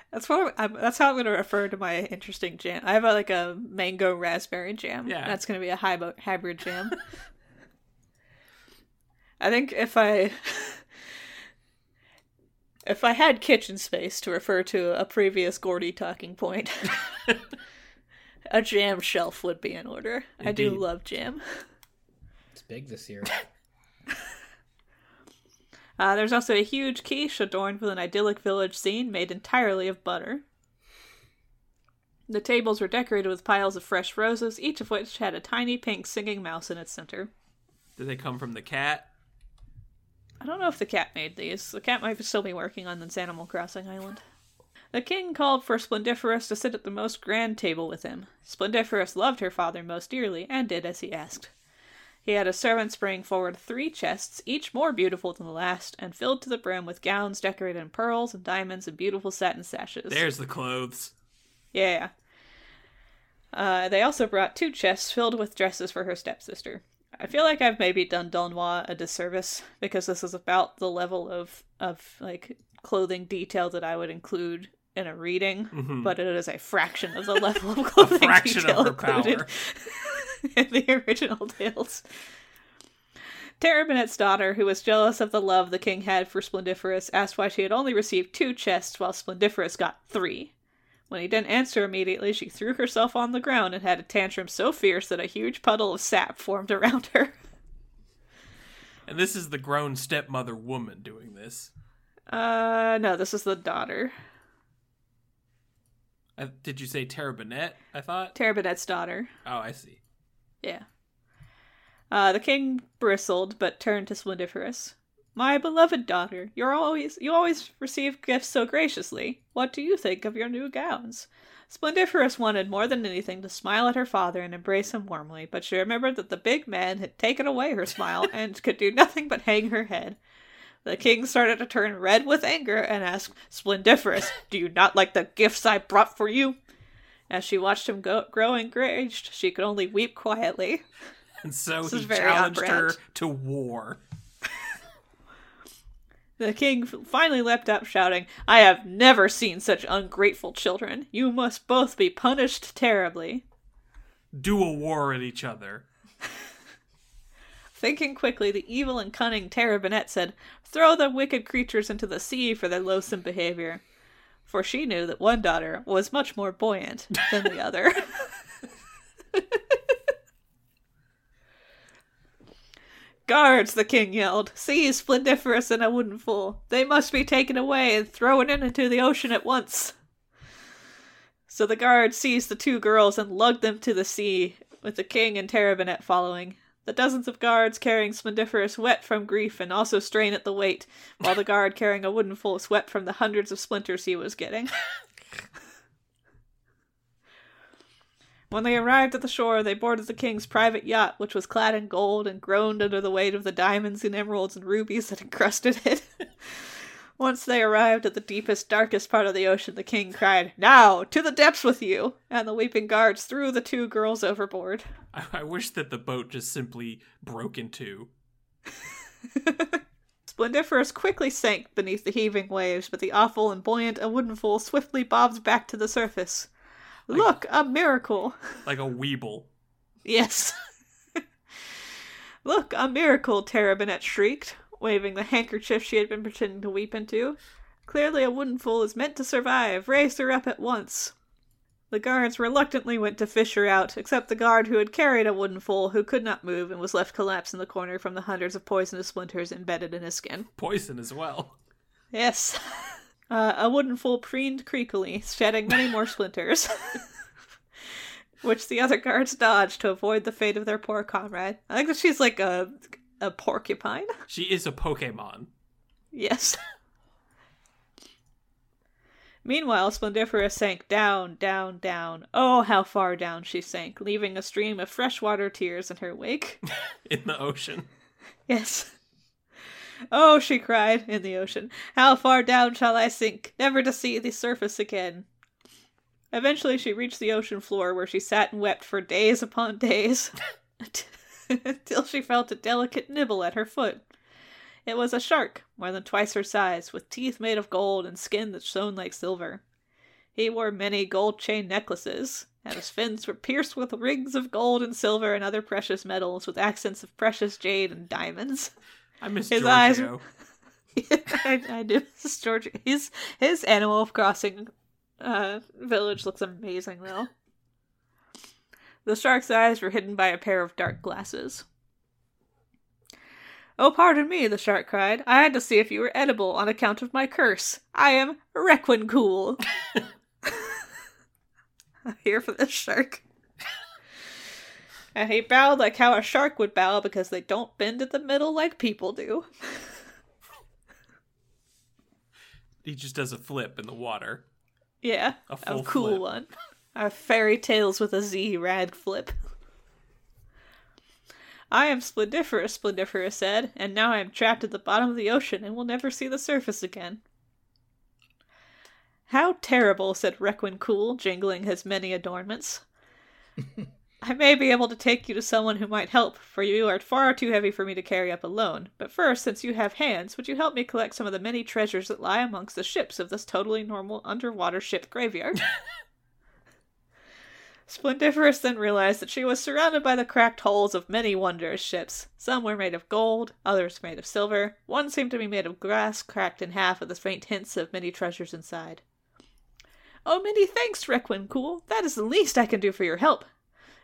That's what I'm, that's how I'm going to refer to my interesting jam. I have a, like a mango raspberry jam. Yeah. That's going to be a hybrid jam. I think if I... if I had kitchen space to refer to a previous Gordy talking point, a jam shelf would be in order. Indeed. I do love jam. It's big this year. Uh, there's also a huge quiche adorned with an idyllic village scene made entirely of butter. The tables were decorated with piles of fresh roses, each of which had a tiny pink singing mouse in its center. Did they come from the cat? I don't know if the cat made these. The cat might still be working on this Animal Crossing island. The king called for Splendiferous to sit at the most grand table with him. Splendiferous loved her father most dearly, and did as he asked. He had a servant bring forward three chests, each more beautiful than the last, and filled to the brim with gowns decorated in pearls and diamonds and beautiful satin sashes. There's the clothes. Yeah. Uh, they also brought two chests filled with dresses for her stepsister. I feel like I've maybe done Dolnois a disservice, because this is about the level of, of like clothing detail that I would include in a reading, mm-hmm. but it is a fraction of the level of clothing a fraction detail of her included. Power. In the original tales. Tara Bennett's daughter, who was jealous of the love the king had for Splendiferous, asked why she had only received two chests while Splendiferous got three. When he didn't answer immediately, she threw herself on the ground and had a tantrum so fierce that a huge puddle of sap formed around her. And this is the grown stepmother woman doing this. Uh, no, this is the daughter. Uh, did you say Tara Bennett, I thought? Tara Bennett's daughter. Oh, I see. Yeah. Uh, the king bristled, but turned to Splendiferous. My beloved daughter, you're always, you always receive gifts so graciously. What do you think of your new gowns? Splendiferous wanted more than anything to smile at her father and embrace him warmly, but she remembered that the big man had taken away her smile and could do nothing but hang her head. The king started to turn red with anger and asked, Splendiferous, do you not like the gifts I brought for you? As she watched him go, grow enraged, she could only weep quietly. And so he challenged her to war. The king finally leapt up, shouting, I have never seen such ungrateful children. You must both be punished terribly. Do a war at each other. Thinking quickly, the evil and cunning Tara Bennett said, Throw the wicked creatures into the sea for their loathsome behavior. For she knew that one daughter was much more buoyant than the other. Guards, the king yelled. Seize Splendiferous and Awodenful. They must be taken away and thrown into the ocean at once. So the guards seized the two girls and lugged them to the sea, with the king and Tara Bennett following. The dozens of guards carrying Splendiferous wept from grief and also strain at the weight, while the guard carrying Awodenful sweat from the hundreds of splinters he was getting. When they arrived at the shore, they boarded the king's private yacht, which was clad in gold and groaned under the weight of the diamonds and emeralds and rubies that encrusted it. Once they arrived at the deepest, darkest part of the ocean, the king cried, Now, to the depths with you! And the weeping guards threw the two girls overboard. I, I wish that the boat just simply broke in two. Splendiferous quickly sank beneath the heaving waves, but the awful and buoyant Awodenful swiftly bobbed back to the surface. Like, Look, a miracle! Like a weeble. Yes. Look, a miracle, Tara Bennett shrieked, waving the handkerchief she had been pretending to weep into. Clearly Awodenful is meant to survive. Raise her up at once. The guards reluctantly went to fish her out, except the guard who had carried Awodenful, who could not move and was left collapsed in the corner from the hundreds of poisonous splinters embedded in his skin. Poison as well. Yes. Uh, Awodenful preened creakily, shedding many more splinters, which the other guards dodged to avoid the fate of their poor comrade. I think that she's like a... a porcupine? She is a Pokemon. Yes. Meanwhile, Splendiferous sank down, down, down. Oh, how far down she sank, leaving a stream of freshwater tears in her wake. In the ocean. Yes. Oh, she cried, in the ocean. How far down shall I sink, never to see the surface again? Eventually she reached the ocean floor, where she sat and wept for days upon days. Until she felt a delicate nibble at her foot. It was a shark, more than twice her size, with teeth made of gold and skin that shone like silver. He wore many gold chain necklaces, and his fins were pierced with rings of gold and silver and other precious metals, with accents of precious jade and diamonds. I miss his Giorgio. Eyes. I, I do miss Giorgio. His his Animal Crossing uh, village looks amazing though. The shark's eyes were hidden by a pair of dark glasses. "Oh, pardon me," the shark cried. "I had to see if you were edible on account of my curse. I am Requin Cool." I'm here for this shark. And he bowed like how a shark would bow because they don't bend at the middle like people do. He just does a flip in the water. Yeah, a, full a cool flip. One. A fairy tales with a Z rad flip. "I am Splendiferous," Splendiferous said, "and now I am trapped at the bottom of the ocean and will never see the surface again." "How terrible," said Requin Cool, jingling his many adornments. "I may be able to take you to someone who might help, for you are far too heavy for me to carry up alone. But first, since you have hands, would you help me collect some of the many treasures that lie amongst the ships of this totally normal underwater ship graveyard?" Splendiferous then realized that she was surrounded by the cracked hulls of many wondrous ships. Some were made of gold, others made of silver. One seemed to be made of glass, cracked in half with the faint hints of many treasures inside. "Oh, many thanks, Requin Cool. That is the least I can do for your help."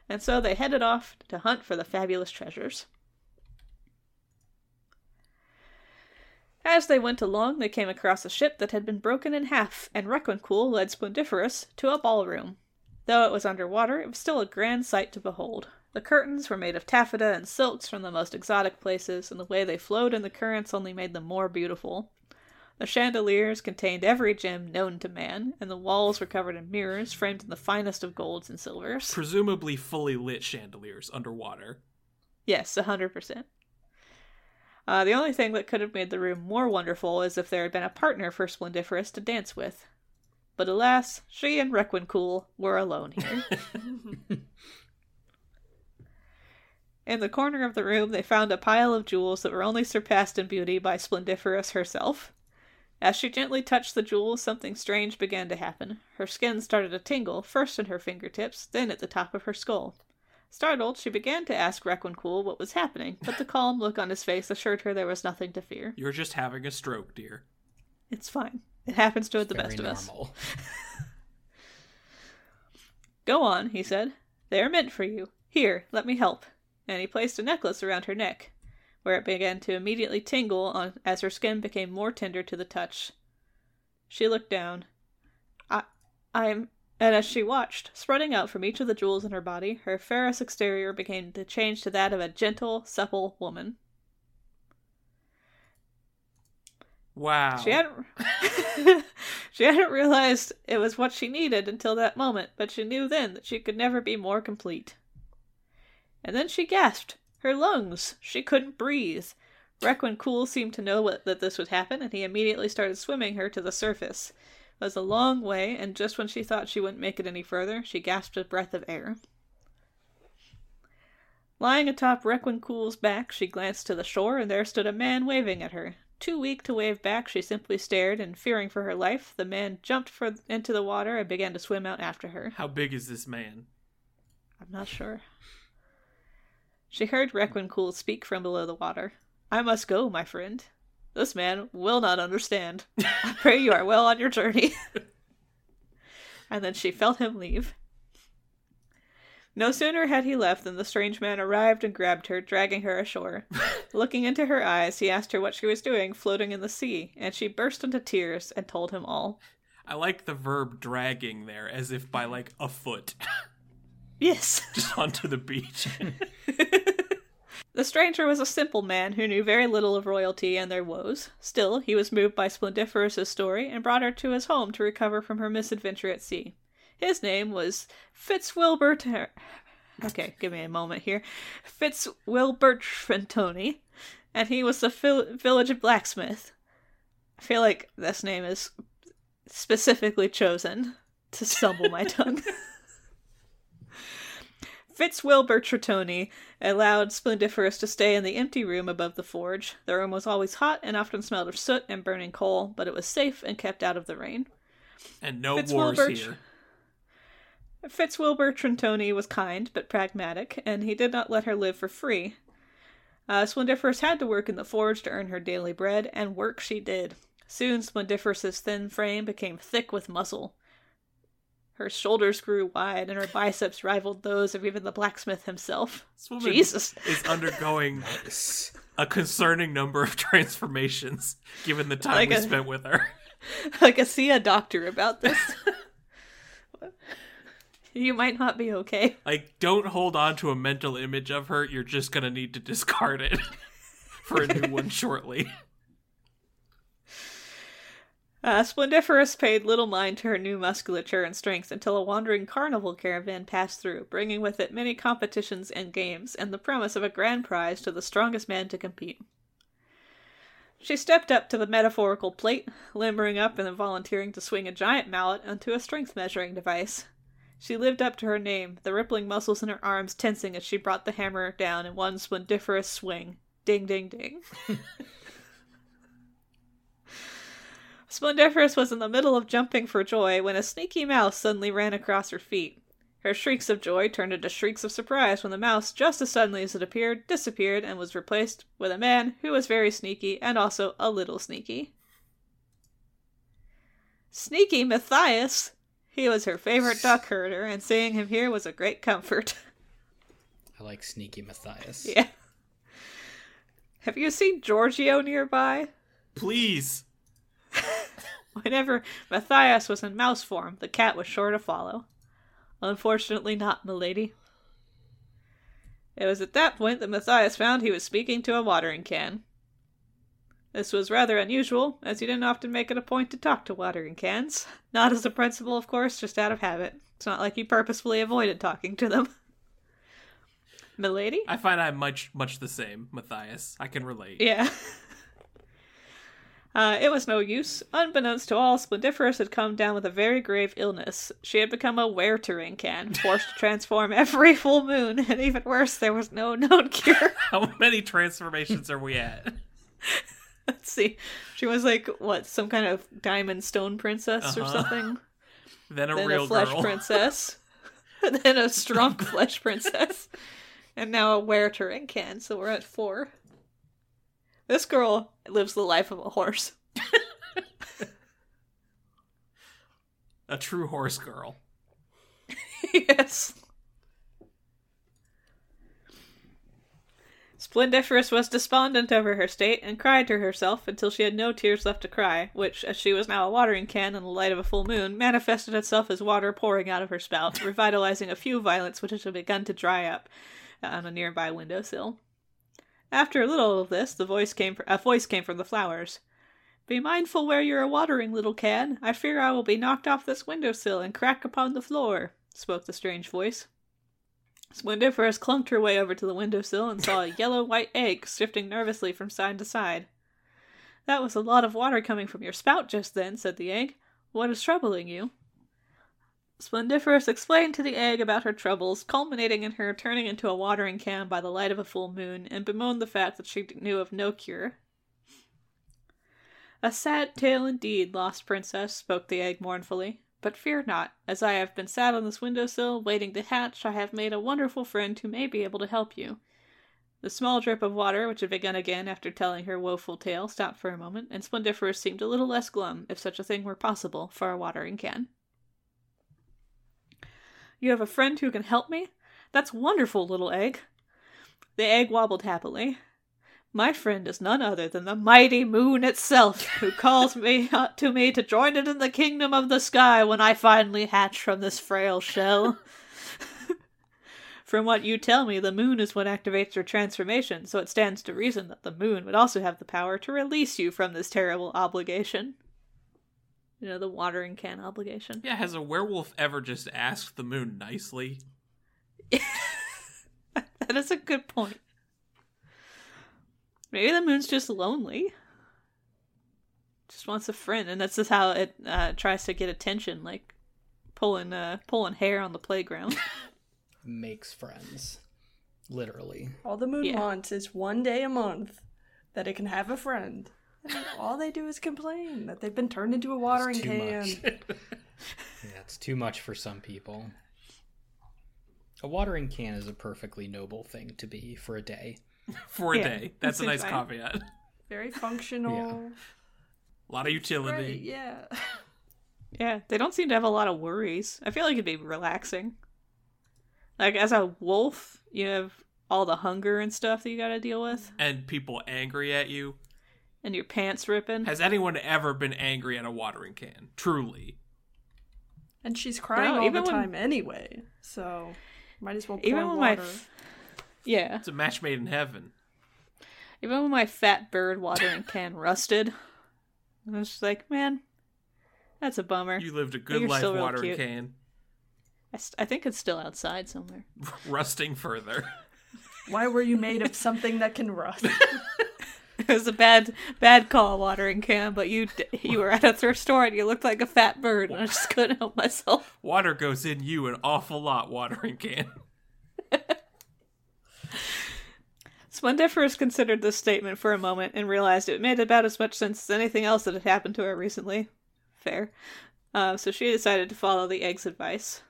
And so they headed off to hunt for the fabulous treasures. As they went along, they came across a ship that had been broken in half, and Requin Cool led Splendiferous to a ballroom. Though it was underwater, it was still a grand sight to behold. The curtains were made of taffeta and silks from the most exotic places, and the way they flowed in the currents only made them more beautiful. The chandeliers contained every gem known to man, and the walls were covered in mirrors framed in the finest of golds and silvers. Presumably fully lit chandeliers underwater. Yes, a hundred percent. Uh, the only thing that could have made the room more wonderful is if there had been a partner for Splendiferous to dance with. But alas, she and Requin Cool were alone here. In the corner of the room, they found a pile of jewels that were only surpassed in beauty by Splendiferous herself. As she gently touched the jewels, something strange began to happen. Her skin started to tingle, first in her fingertips, then at the top of her skull. Startled, she began to ask Requin Cool what was happening, but the calm look on his face assured her there was nothing to fear. "You're just having a stroke, dear. It's fine. It happens to the best of us." "Go on," he said. "They are meant for you. Here, let me help." And he placed a necklace around her neck, where it began to immediately tingle on, as her skin became more tender to the touch. She looked down. I, I'm, and as she watched, spreading out from each of the jewels in her body, her ferrous exterior began to change to that of a gentle, supple woman. Wow. She hadn't, she hadn't realized it was what she needed until that moment, but she knew then that she could never be more complete. And then she gasped. Her lungs! She couldn't breathe. Requin Cool seemed to know what, that this would happen, and he immediately started swimming her to the surface. It was a long way, and just when she thought she wouldn't make it any further, she gasped a breath of air. Lying atop Requin Cool's back, she glanced to the shore, and there stood a man waving at her. Too weak to wave back, she simply stared, and fearing for her life, the man jumped for, into the water and began to swim out after her. How big is this man? I'm not sure. She heard Requin Cool speak from below the water. "I must go, my friend. This man will not understand. I pray you are well on your journey." And then she felt him leave. No sooner had he left than the strange man arrived and grabbed her, dragging her ashore. Looking into her eyes, he asked her what she was doing floating in the sea, and she burst into tears and told him all. I like the verb dragging there, as if by, like, a foot. Yes. Just onto the beach. The stranger was a simple man who knew very little of royalty and their woes. Still, he was moved by Splendiferous's story and brought her to his home to recover from her misadventure at sea. His name was Fitzwilbert... Okay, give me a moment here. Fitzwilbert Frantoni, and he was the fil- village blacksmith. I feel like this name is specifically chosen to stumble my tongue. Fitzwilbert Frantoni allowed Splendiferous to stay in the empty room above the forge. The room was always hot and often smelled of soot and burning coal, but it was safe and kept out of the rain. And no wars here. Fitzwilbert Frantoni was kind, but pragmatic, and he did not let her live for free. Uh, Splendiferous had to work in the forge to earn her daily bread, and work she did. Soon Splendiferous's thin frame became thick with muscle. Her shoulders grew wide, and her biceps rivaled those of even the blacksmith himself. This woman Jesus. is undergoing a concerning number of transformations, given the time like we a, spent with her. Like, I see a doctor about this. You might not be okay. Like, don't hold on to a mental image of her. You're just going to need to discard it for a new one shortly. Uh, Splendiferous paid little mind to her new musculature and strength until a wandering carnival caravan passed through, bringing with it many competitions and games, and the promise of a grand prize to the strongest man to compete. She stepped up to the metaphorical plate, limbering up and then volunteering to swing a giant mallet onto a strength measuring device. She lived up to her name, the rippling muscles in her arms tensing as she brought the hammer down in one Splendiferous swing. Ding, ding, ding. Splendiferous was in the middle of jumping for joy when a sneaky mouse suddenly ran across her feet. Her shrieks of joy turned into shrieks of surprise when the mouse, just as suddenly as it appeared, disappeared and was replaced with a man who was very sneaky and also a little sneaky. Sneaky Matthias! He was her favorite duck herder, and seeing him here was a great comfort. I like Sneaky Matthias. Yeah. Have you seen Giorgio nearby? Please! Whenever Matthias was in mouse form, the cat was sure to follow. Unfortunately not, milady. It was at that point that Matthias found he was speaking to a watering can. This was rather unusual, as he didn't often make it a point to talk to watering cans. Not as a principle, of course, just out of habit. It's not like he purposefully avoided talking to them. Milady? I find I'm much, much the same, Matthias. I can relate. Yeah. Uh, it was no use. Unbeknownst to all, Splendiferous had come down with a very grave illness. She had become a wertering can, forced to transform every full moon, and even worse, there was no known cure. How many transformations are we at? Let's see. She was like, what, some kind of diamond stone princess uh-huh. or something? Then a then real a flesh girl. princess. Then a strong flesh princess. And now a wertering can, so we're at four. This girl lives the life of a horse. A true horse girl. Yes. Splendiferous was despondent over her state and cried to herself until she had no tears left to cry, which, as she was now a watering can in the light of a full moon, manifested itself as water pouring out of her spout, revitalizing a few violets which had begun to dry up on a nearby windowsill. After a little of this, the voice came fr- a voice came from the flowers. "Be mindful where you are watering, little can. I fear I will be knocked off this windowsill and crack upon the floor," spoke the strange voice. Splendiferous clunked her way over to the windowsill and saw a yellow-white egg shifting nervously from side to side. "That was a lot of water coming from your spout just then," said the egg. "What is troubling you?" Splendiferous explained to the egg about her troubles, culminating in her turning into a watering can by the light of a full moon, and bemoaned the fact that she knew of no cure. "A sad tale indeed, lost princess," spoke the egg mournfully. "But fear not. As I have been sat on this windowsill, waiting to hatch, I have made a wonderful friend who may be able to help you." The small drip of water, which had begun again after telling her woeful tale, stopped for a moment, and Splendiferous seemed a little less glum, if such a thing were possible, for a watering can. "You have a friend who can help me? That's wonderful, little egg." The egg wobbled happily. "My friend is none other than the mighty moon itself, who calls me uh, to me to join it in the kingdom of the sky when I finally hatch from this frail shell." "From what you tell me, the moon is what activates your transformation, so it stands to reason that the moon would also have the power to release you from this terrible obligation." You know, the watering can obligation. Yeah, has a werewolf ever just asked the moon nicely? That is a good point. Maybe the moon's just lonely. Just wants a friend, and that's just how it uh, tries to get attention, like pulling uh, pulling hair on the playground. Makes friends. Literally. All the moon yeah. wants is one day a month that it can have a friend. And all they do is complain that they've been turned into a watering can. That's too much for some people. A watering can is a perfectly noble thing to be for a day. for a yeah, day. That's a nice fine. caveat. Very functional. Yeah. A lot of utility. Right, yeah. Yeah, they don't seem to have a lot of worries. I feel like it'd be relaxing. Like, as a wolf, you have all the hunger and stuff that you gotta deal with. And people angry at you. And your pants ripping. Has anyone ever been angry at a watering can? Truly. And she's crying no, all the time when, anyway, so might as well pour even when water. My f- yeah. It's a match made in heaven. Even when my fat bird watering can rusted, I was just like, man, that's a bummer. You lived a good life watering can. I, st- I think it's still outside somewhere. Rusting further. Why were you made of something that can rust? It was a bad bad call, watering can, but you you were at a thrift store and you looked like a fat bird, and I just couldn't help myself. Water goes in you an awful lot, watering can. Splendiferous considered this statement for a moment and realized it made about as much sense as anything else that had happened to her recently. Fair. Uh, so she decided to follow the egg's advice.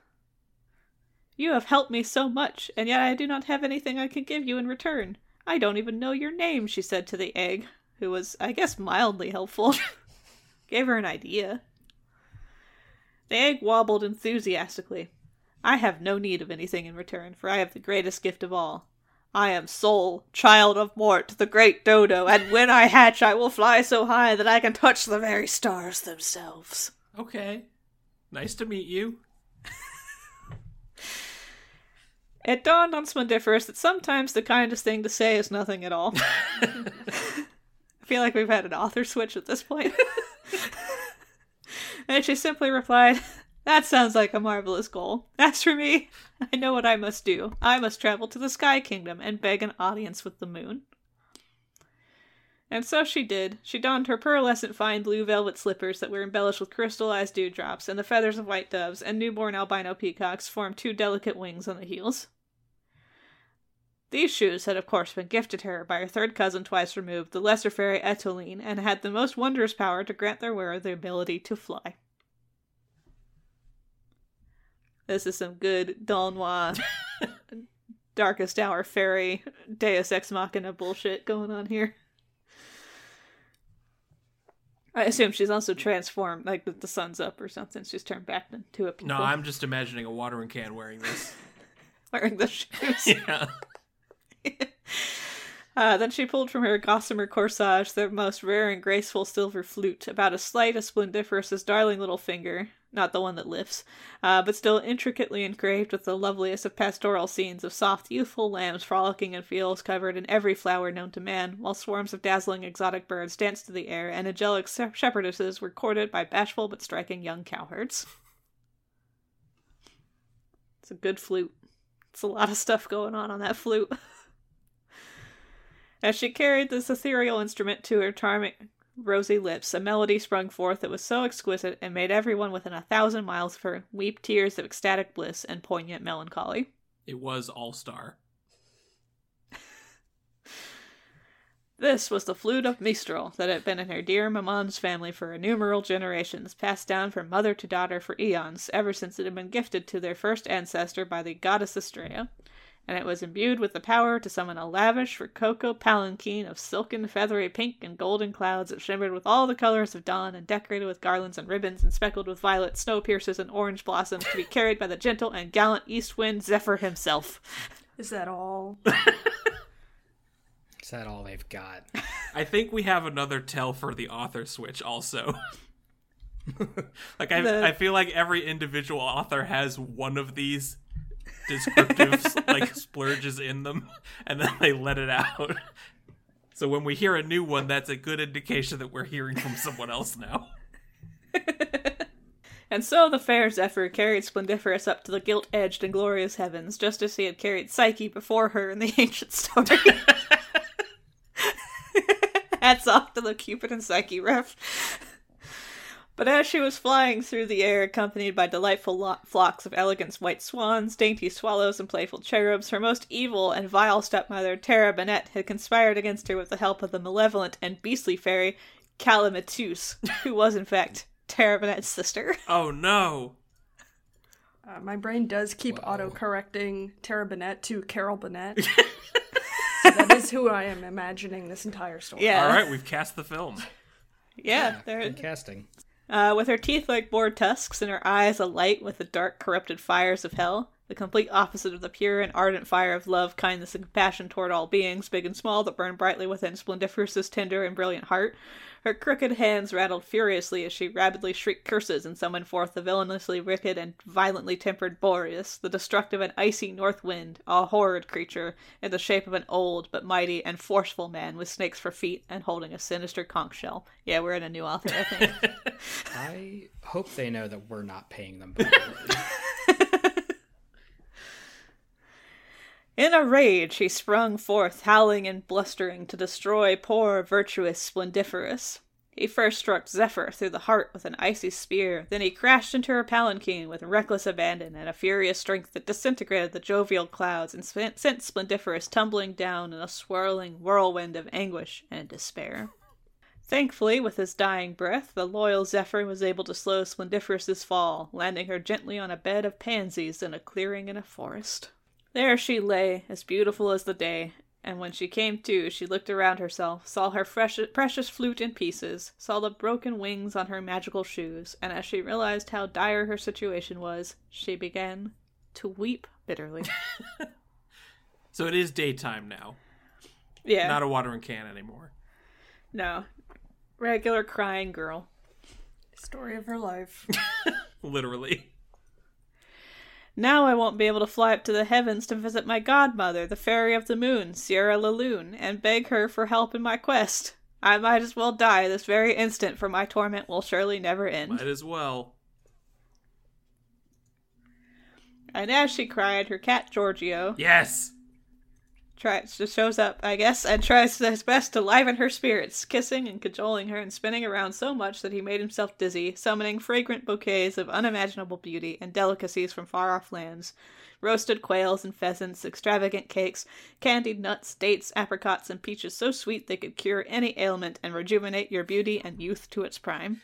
You have helped me so much, and yet I do not have anything I can give you in return. I don't even know your name, she said to the egg, who was, I guess, mildly helpful. Gave her an idea. The egg wobbled enthusiastically. I have no need of anything in return, for I have the greatest gift of all. I am Sol, child of Mort, the great dodo, and when I hatch I will fly so high that I can touch the very stars themselves. Okay. Nice to meet you. It dawned on Splendiferous that sometimes the kindest thing to say is nothing at all. I feel like we've had an author switch at this point. And she simply replied, that sounds like a marvelous goal. As for me, I know what I must do. I must travel to the Sky Kingdom and beg an audience with the moon. And so she did. She donned her pearlescent fine blue velvet slippers that were embellished with crystallized dewdrops, and the feathers of white doves and newborn albino peacocks formed two delicate wings on the heels. These shoes had, of course, been gifted her by her third cousin twice removed, the lesser fairy Etoline, and had the most wondrous power to grant their wearer the ability to fly. This is some good Dol Noir, Darkest Hour fairy, Deus Ex Machina bullshit going on here. I assume she's also transformed, like the sun's up or something. She's turned back into a people. No, I'm just imagining a watering can wearing this. Wearing the shoes. Yeah. Uh, then she pulled from her gossamer corsage the most rare and graceful silver flute, about as slight as Splendiferous's darling little finger. Not the one that lifts, uh, but still intricately engraved with the loveliest of pastoral scenes of soft, youthful lambs frolicking in fields covered in every flower known to man, while swarms of dazzling exotic birds danced through the air, and angelic shepherdesses were courted by bashful but striking young cowherds. It's a good flute. It's a lot of stuff going on on that flute. As she carried this ethereal instrument to her charming rosy lips, a melody sprung forth that was so exquisite and made everyone within a thousand miles of her weep tears of ecstatic bliss and poignant melancholy. It was All-Star. This was the flute of Mistral that had been in her dear Maman's family for innumerable generations, passed down from mother to daughter for eons, ever since it had been gifted to their first ancestor by the goddess Astrea, and it was imbued with the power to summon a lavish rococo palanquin of silken, feathery pink and golden clouds that shimmered with all the colors of dawn and decorated with garlands and ribbons and speckled with violet snow pierces and orange blossoms to be carried by the gentle and gallant east wind Zephyr himself. Is that all? Is that all they've got? I think we have another tell for the author switch also. Like I, the... I feel like every individual author has one of these descriptive like splurges in them, and then they let it out. So when we hear a new one, that's a good indication that we're hearing from someone else now. And so the fair Zephyr carried Splendiferous up to the gilt-edged and glorious heavens, just as he had carried Psyche before her in the ancient story. Hats off to the Cupid and Psyche ref. But as she was flying through the air, accompanied by delightful lo- flocks of elegant white swans, dainty swallows, and playful cherubs, her most evil and vile stepmother, Tara Bennett, had conspired against her with the help of the malevolent and beastly fairy, Calamitous, who was, in fact, Tara Bennett's sister. Oh, no. Uh, my brain does keep Whoa. auto-correcting Tara Bennett to Carol Burnett. That is who I am imagining this entire story. Yeah. All right, we've cast the film. Yeah, they're good casting. Uh, with her teeth like boar tusks and her eyes alight with the dark, corrupted fires of hell, the complete opposite of the pure and ardent fire of love, kindness, and compassion toward all beings, big and small, that burn brightly within Splendiferous's tender and brilliant heart, her crooked hands rattled furiously as she rapidly shrieked curses and summoned forth the villainously wicked and violently tempered Boreas, the destructive and icy north wind, a horrid creature, in the shape of an old but mighty and forceful man with snakes for feet and holding a sinister conch shell. Yeah, we're in a new author, I think. I hope they know that we're not paying them. In a rage, he sprung forth, howling and blustering, to destroy poor, virtuous Splendiferous. He first struck Zephyr through the heart with an icy spear, then he crashed into her palanquin with reckless abandon and a furious strength that disintegrated the jovial clouds and sent Splendiferous tumbling down in a swirling whirlwind of anguish and despair. Thankfully, with his dying breath, the loyal Zephyr was able to slow Splendiferous's fall, landing her gently on a bed of pansies in a clearing in a forest. There she lay, as beautiful as the day, and when she came to, she looked around herself, saw her fresh- precious flute in pieces, saw the broken wings on her magical shoes, and as she realized how dire her situation was, she began to weep bitterly. So it is daytime now. Yeah. Not a watering can anymore. No. Regular crying girl. Story of her life. Literally. Now I won't be able to fly up to the heavens to visit my godmother, the fairy of the moon, Sierra La Lune, and beg her for help in my quest. I might as well die this very instant, for my torment will surely never end. Might as well. And as she cried, her cat Giorgio... Yes! Tries, just shows up, I guess, and tries his best to liven her spirits, kissing and cajoling her and spinning around so much that he made himself dizzy, summoning fragrant bouquets of unimaginable beauty and delicacies from far-off lands. Roasted quails and pheasants, extravagant cakes, candied nuts, dates, apricots, and peaches so sweet they could cure any ailment and rejuvenate your beauty and youth to its prime.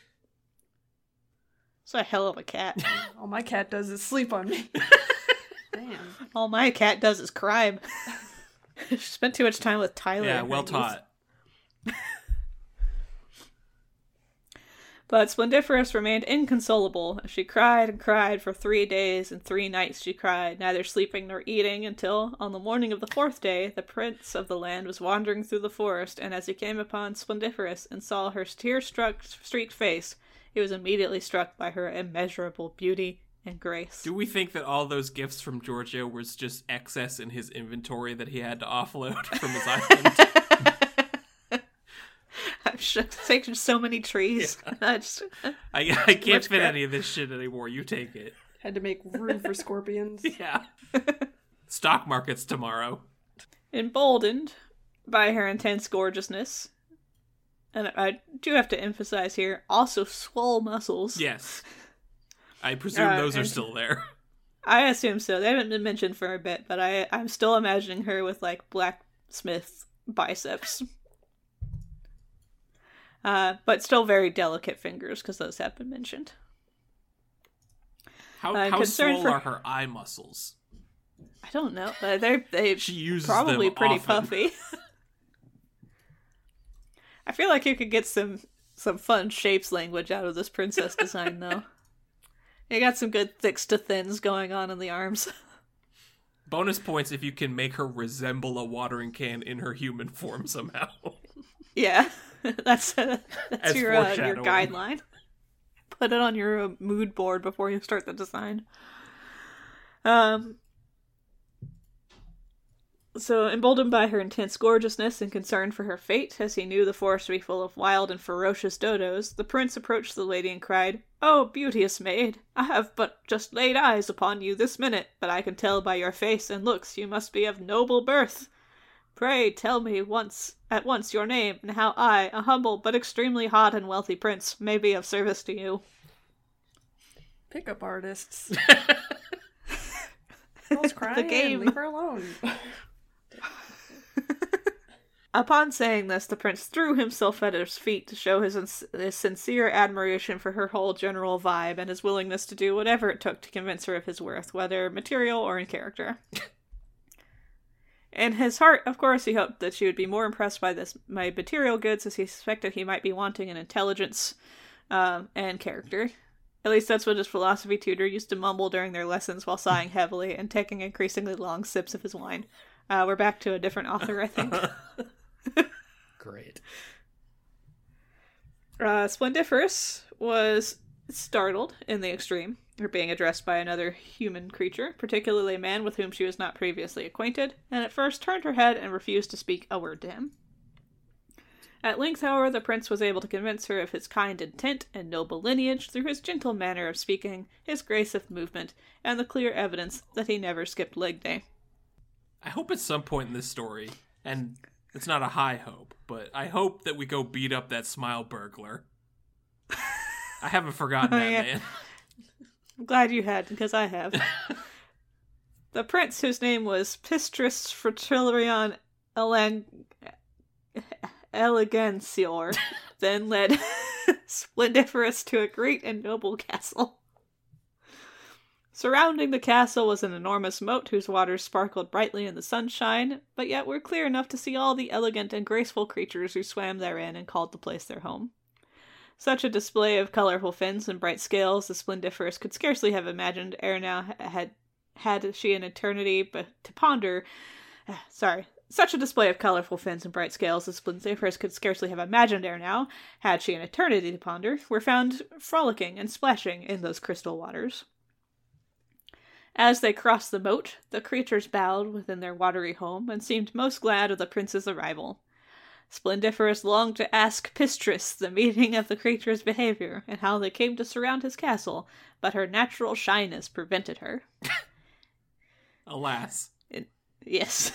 It's a hell of a cat. All my cat does is sleep on me. Damn. All my cat does is crime. She spent too much time with Tyler. Yeah, well taught. But Splendiferous remained inconsolable. She cried and cried for three days and three nights. She cried, neither sleeping nor eating, until, on the morning of the fourth day, the prince of the land was wandering through the forest, and as he came upon Splendiferous and saw her tear-struck, streaked face, he was immediately struck by her immeasurable beauty and grace. Do we think that all those gifts from Giorgio was just excess in his inventory that he had to offload from his island? I've taken so many trees. Yeah. I, just, I, I can't fit crap. Any of this shit anymore. You take it. Had to make room for scorpions. Yeah. Stock markets tomorrow. Emboldened by her intense gorgeousness, and I do have to emphasize here, also swole muscles. Yes. I presume uh, those are still there. I assume so. They haven't been mentioned for a bit, but I, I'm still imagining her with, like, blacksmith biceps. Uh, but still very delicate fingers, because those have been mentioned. How, uh, how swole for... are her eye muscles? I don't know, but they're they she uses probably them pretty often. Puffy. I feel like you could get some, some fun shapes language out of this princess design, though. You got some good thicks to thins going on in the arms. Bonus points if you can make her resemble a watering can in her human form somehow. Yeah, that's uh, that's your, uh, your guideline. Put it on your uh, mood board before you start the design. Um. So, emboldened by her intense gorgeousness and concern for her fate, as he knew the forest to be full of wild and ferocious dodos, the prince approached the lady and cried, "Oh, beauteous maid, I have but just laid eyes upon you this minute, but I can tell by your face and looks you must be of noble birth. Pray tell me once at once your name, and how I, a humble but extremely hot and wealthy prince, may be of service to you." Pickup artists. Girl's crying. The game. Leave her alone. Upon saying this, the prince threw himself at her feet to show his, ins- his sincere admiration for her whole general vibe and his willingness to do whatever it took to convince her of his worth, whether material or in character. In his heart, of course, he hoped that she would be more impressed by this my material goods, as he suspected he might be wanting in intelligence um, and character. At least that's what his philosophy tutor used to mumble during their lessons while sighing heavily and taking increasingly long sips of his wine. Uh, we're back to a different author, I think. Great. Uh, Splendiferous was startled in the extreme for being addressed by another human creature, particularly a man with whom she was not previously acquainted, and at first turned her head and refused to speak a word to him. At length, however, the prince was able to convince her of his kind intent and noble lineage through his gentle manner of speaking, his grace of movement, and the clear evidence that he never skipped leg day. I hope at some point in this story, and it's not a high hope, but I hope that we go beat up that smile burglar. I haven't forgotten oh, that, yeah. man. I'm glad you had, because I have. The prince, whose name was Pistris Fratilarion Elang Elegancior, then led Splendiferous to a great and noble castle. Surrounding the castle was an enormous moat whose waters sparkled brightly in the sunshine, but yet were clear enough to see all the elegant and graceful creatures who swam therein and called the place their home. Such a display of colorful fins and bright scales the Splendiferous could scarcely have imagined ere now had had she an eternity but to ponder. Sorry, such a display of colorful fins and bright scales the Splendiferous could scarcely have imagined ere now had she an eternity to ponder were found frolicking and splashing in those crystal waters. As they crossed the moat, the creatures bowed within their watery home and seemed most glad of the prince's arrival. Splendiferous longed to ask Pistris the meaning of the creature's behavior and how they came to surround his castle, but her natural shyness prevented her. Alas. It, yes.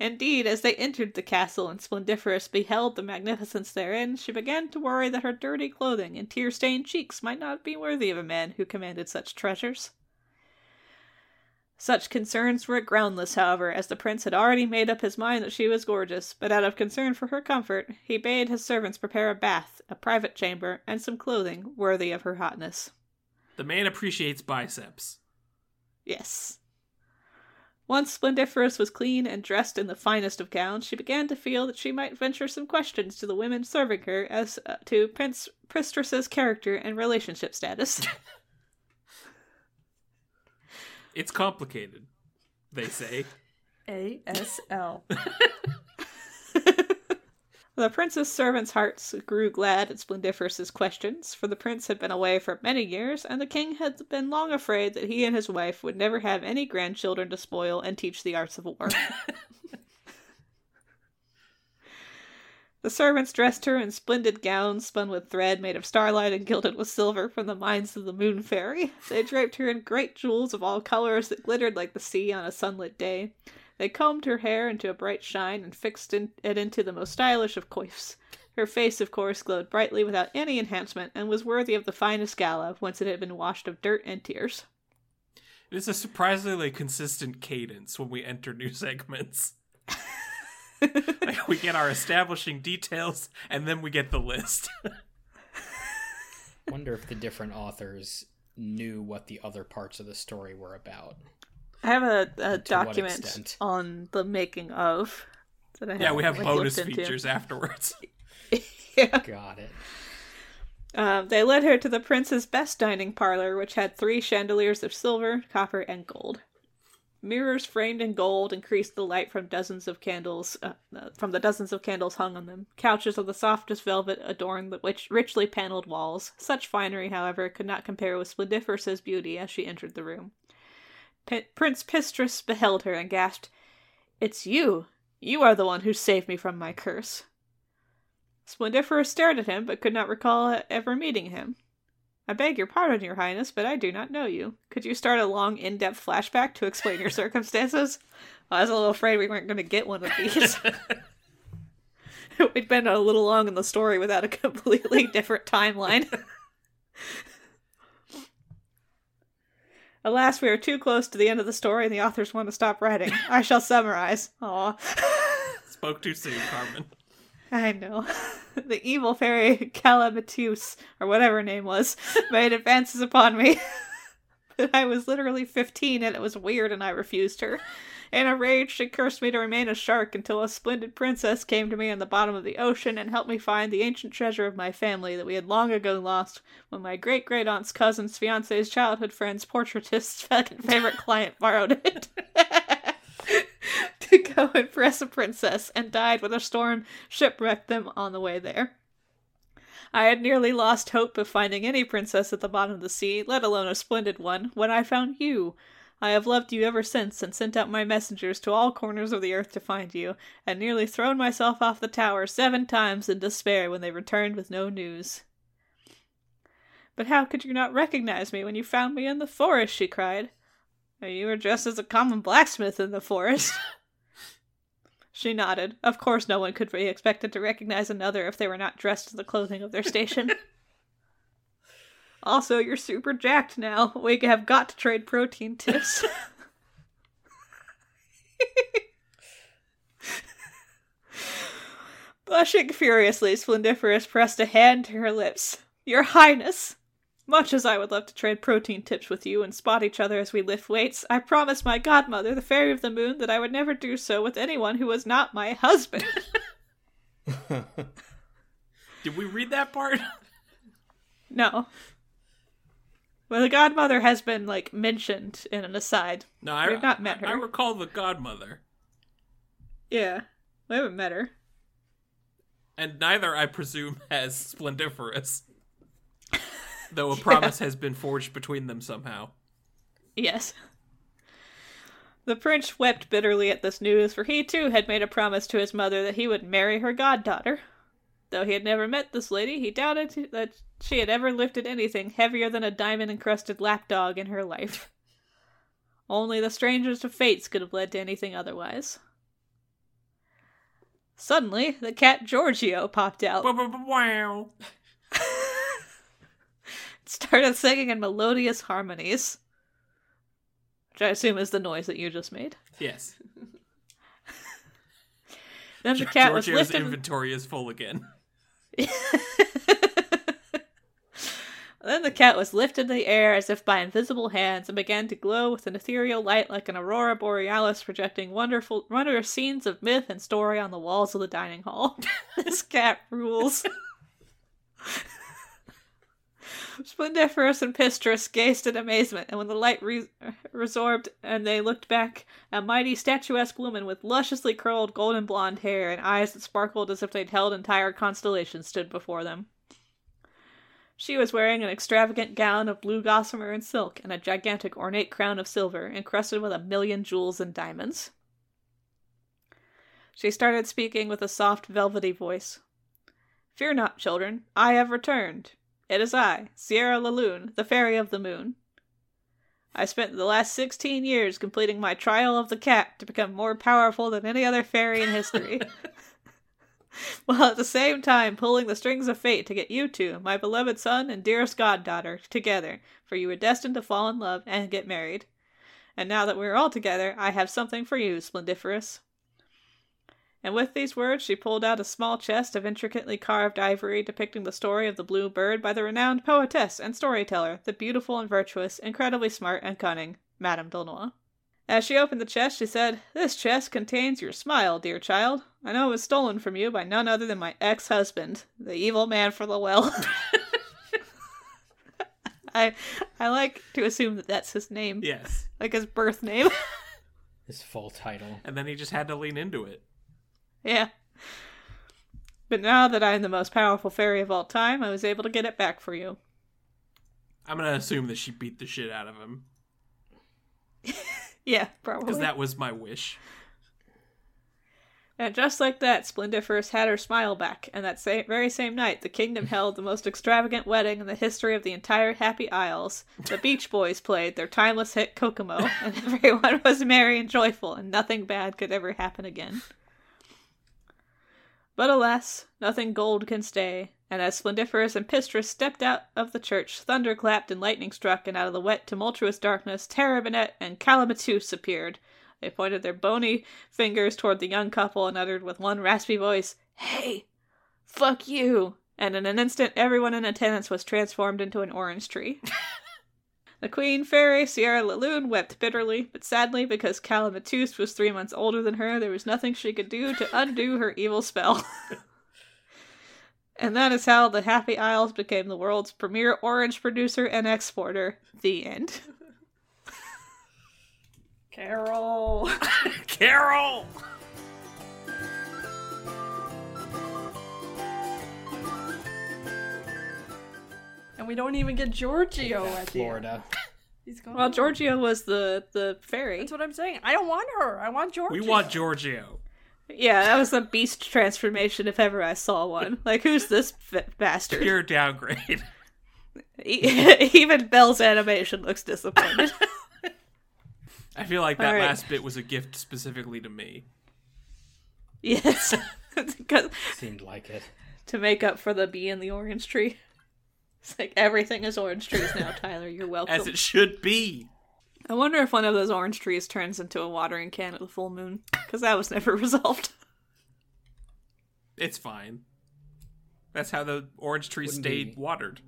Indeed, as they entered the castle and Splendiferous beheld the magnificence therein, she began to worry that her dirty clothing and tear-stained cheeks might not be worthy of a man who commanded such treasures. Such concerns were groundless, however, as the prince had already made up his mind that she was gorgeous, but out of concern for her comfort, he bade his servants prepare a bath, a private chamber, and some clothing worthy of her hotness. The man appreciates biceps. Yes. Once Splendiferous was clean and dressed in the finest of gowns, she began to feel that she might venture some questions to the women serving her as to Prince Pistris's character and relationship status. It's complicated, they say. A S L The prince's servants' hearts grew glad at Splendiferous's questions, for the prince had been away for many years, and the king had been long afraid that he and his wife would never have any grandchildren to spoil and teach the arts of war. The servants dressed her in splendid gowns spun with thread made of starlight and gilded with silver from the mines of the moon fairy. They draped her in great jewels of all colors that glittered like the sea on a sunlit day. They combed her hair into a bright shine and fixed in- it into the most stylish of coifs. Her face, of course, glowed brightly without any enhancement and was worthy of the finest gala once it had been washed of dirt and tears. It is a surprisingly consistent cadence when we enter new segments. Like we get our establishing details, and then we get the list. Wonder if the different authors knew what the other parts of the story were about. I have a, a document on the making of. That I yeah, we have like, bonus features into. afterwards. Yeah. Got it. Um, they led her to the prince's best dining parlor, which had three chandeliers of silver, copper, and gold. Mirrors framed in gold increased the light from dozens of candles, uh, from the dozens of candles hung on them. Couches of the softest velvet adorned the rich, richly paneled walls. Such finery, however, could not compare with Splendiferous's beauty as she entered the room. P- Prince Pistris beheld her and gasped, "It's you! You are the one who saved me from my curse!" Splendiferous stared at him, but could not recall ever meeting him. "I beg your pardon, your highness, but I do not know you. Could you start a long, in-depth flashback to explain your circumstances?" Well, I was a little afraid we weren't going to get one of these. We'd been a little long in the story without a completely different timeline. Alas, we are too close to the end of the story and the authors want to stop writing. I shall summarize. Aw. Spoke too soon, Carmen. I know. The evil fairy Calamitous, or whatever her name was, made advances upon me. But I was literally fifteen and it was weird and I refused her. In a rage, she cursed me to remain a shark until a splendid princess came to me on the bottom of the ocean and helped me find the ancient treasure of my family that we had long ago lost when my great-great-aunt's cousin's fiancé's childhood friend's portraitist's favorite client borrowed it. To go impress a princess, and died when a storm shipwrecked them on the way there. I had nearly lost hope of finding any princess at the bottom of the sea, let alone a splendid one, when I found you. I have loved you ever since, and sent out my messengers to all corners of the earth to find you, and nearly thrown myself off the tower seven times in despair when they returned with no news. But how could you not recognize me when you found me in the forest, she cried. You were dressed as a common blacksmith in the forest. She nodded. Of course no one could be expected to recognize another if they were not dressed in the clothing of their station. Also, you're super jacked now. We have got to trade protein tips. Blushing furiously, Splendiferous pressed a hand to her lips. Your Highness! Much as I would love to trade protein tips with you and spot each other as we lift weights, I promised my godmother, the Fairy of the Moon, that I would never do so with anyone who was not my husband. Did we read that part? No. Well, the godmother has been, like, mentioned in an aside. No, I, We've not met her. I recall the godmother. Yeah, we haven't met her. And neither, I presume, has Splendiferous. Though a promise yeah. has been forged between them somehow. Yes. The prince wept bitterly at this news, for he too had made a promise to his mother that he would marry her goddaughter. Though he had never met this lady, he doubted that she had ever lifted anything heavier than a diamond-encrusted lapdog in her life. Only the strangest of fates could have led to anything otherwise. Suddenly, the cat Giorgio popped out. Wow. Started singing in melodious harmonies, which I assume is the noise that you just made. Yes. Then the cat Giorgio's was lifted. Inventory is full again. Then the cat was lifted in the air as if by invisible hands and began to glow with an ethereal light like an aurora borealis, projecting wonderful, wondrous scenes of myth and story on the walls of the dining hall. This cat rules. Splendiferous and Pistris gazed in amazement, and when the light re- resorbed and they looked back, a mighty statuesque woman with lusciously curled golden blonde hair and eyes that sparkled as if they'd held entire constellations stood before them. She was wearing an extravagant gown of blue gossamer and silk, and a gigantic ornate crown of silver, encrusted with a million jewels and diamonds. She started speaking with a soft, velvety voice. "Fear not, children, I have returned. It is I, Sierra La Lune, the Fairy of the Moon. I spent the last sixteen years completing my trial of the cat to become more powerful than any other fairy in history, while at the same time pulling the strings of fate to get you two, my beloved son and dearest goddaughter, together, for you were destined to fall in love and get married. And now that we're all together, I have something for you, Splendiferous." And with these words, she pulled out a small chest of intricately carved ivory depicting the story of the blue bird by the renowned poetess and storyteller, the beautiful and virtuous, incredibly smart and cunning, Madame Delnoy. As she opened the chest, she said, "This chest contains your smile, dear child. I know it was stolen from you by none other than my ex-husband, the evil man from the well." I I like to assume that that's his name. Yes. Like his birth name. His full title. And then he just had to lean into it. Yeah. But now that I am the most powerful fairy of all time, I was able to get it back for you. I'm going to assume that she beat the shit out of him. Yeah, probably. Because that was my wish. And just like that, Splendiferous had her smile back, and that same, very same night, the kingdom held the most extravagant wedding in the history of the entire Happy Isles. The Beach Boys played their timeless hit Kokomo, and everyone was merry and joyful, and nothing bad could ever happen again. But alas, nothing gold can stay, and as Splendiferous and Pistris stepped out of the church, thunder clapped and lightning struck, and out of the wet, tumultuous darkness, Tara Bennett and Calamitous appeared. They pointed their bony fingers toward the young couple and uttered with one raspy voice, "Hey, fuck you!" And in an instant, everyone in attendance was transformed into an orange tree. The queen fairy, Sierra La Lune, wept bitterly, but sadly, because Calamitous was three months older than her, there was nothing she could do to undo her evil spell. And that is how the Happy Isles became the world's premier orange producer and exporter. The end. Carol! Carol! And we don't even get Giorgio at Florida. He's gone. Well, Giorgio was the, the fairy. That's what I'm saying. I don't want her. I want Giorgio. We want Giorgio. Yeah, that was a beast transformation if ever I saw one. Like, who's this f- bastard? Pure downgrade. E- even Belle's animation looks disappointed. I feel like that right. last bit was a gift specifically to me. Yes. Seemed like it. To make up for the bee in the orange tree. It's like, everything is orange trees now, Tyler. You're welcome. As it should be. I wonder if one of those orange trees turns into a watering can at the full moon. Because that was never resolved. It's fine. That's how the orange tree Wouldn't stayed be. watered.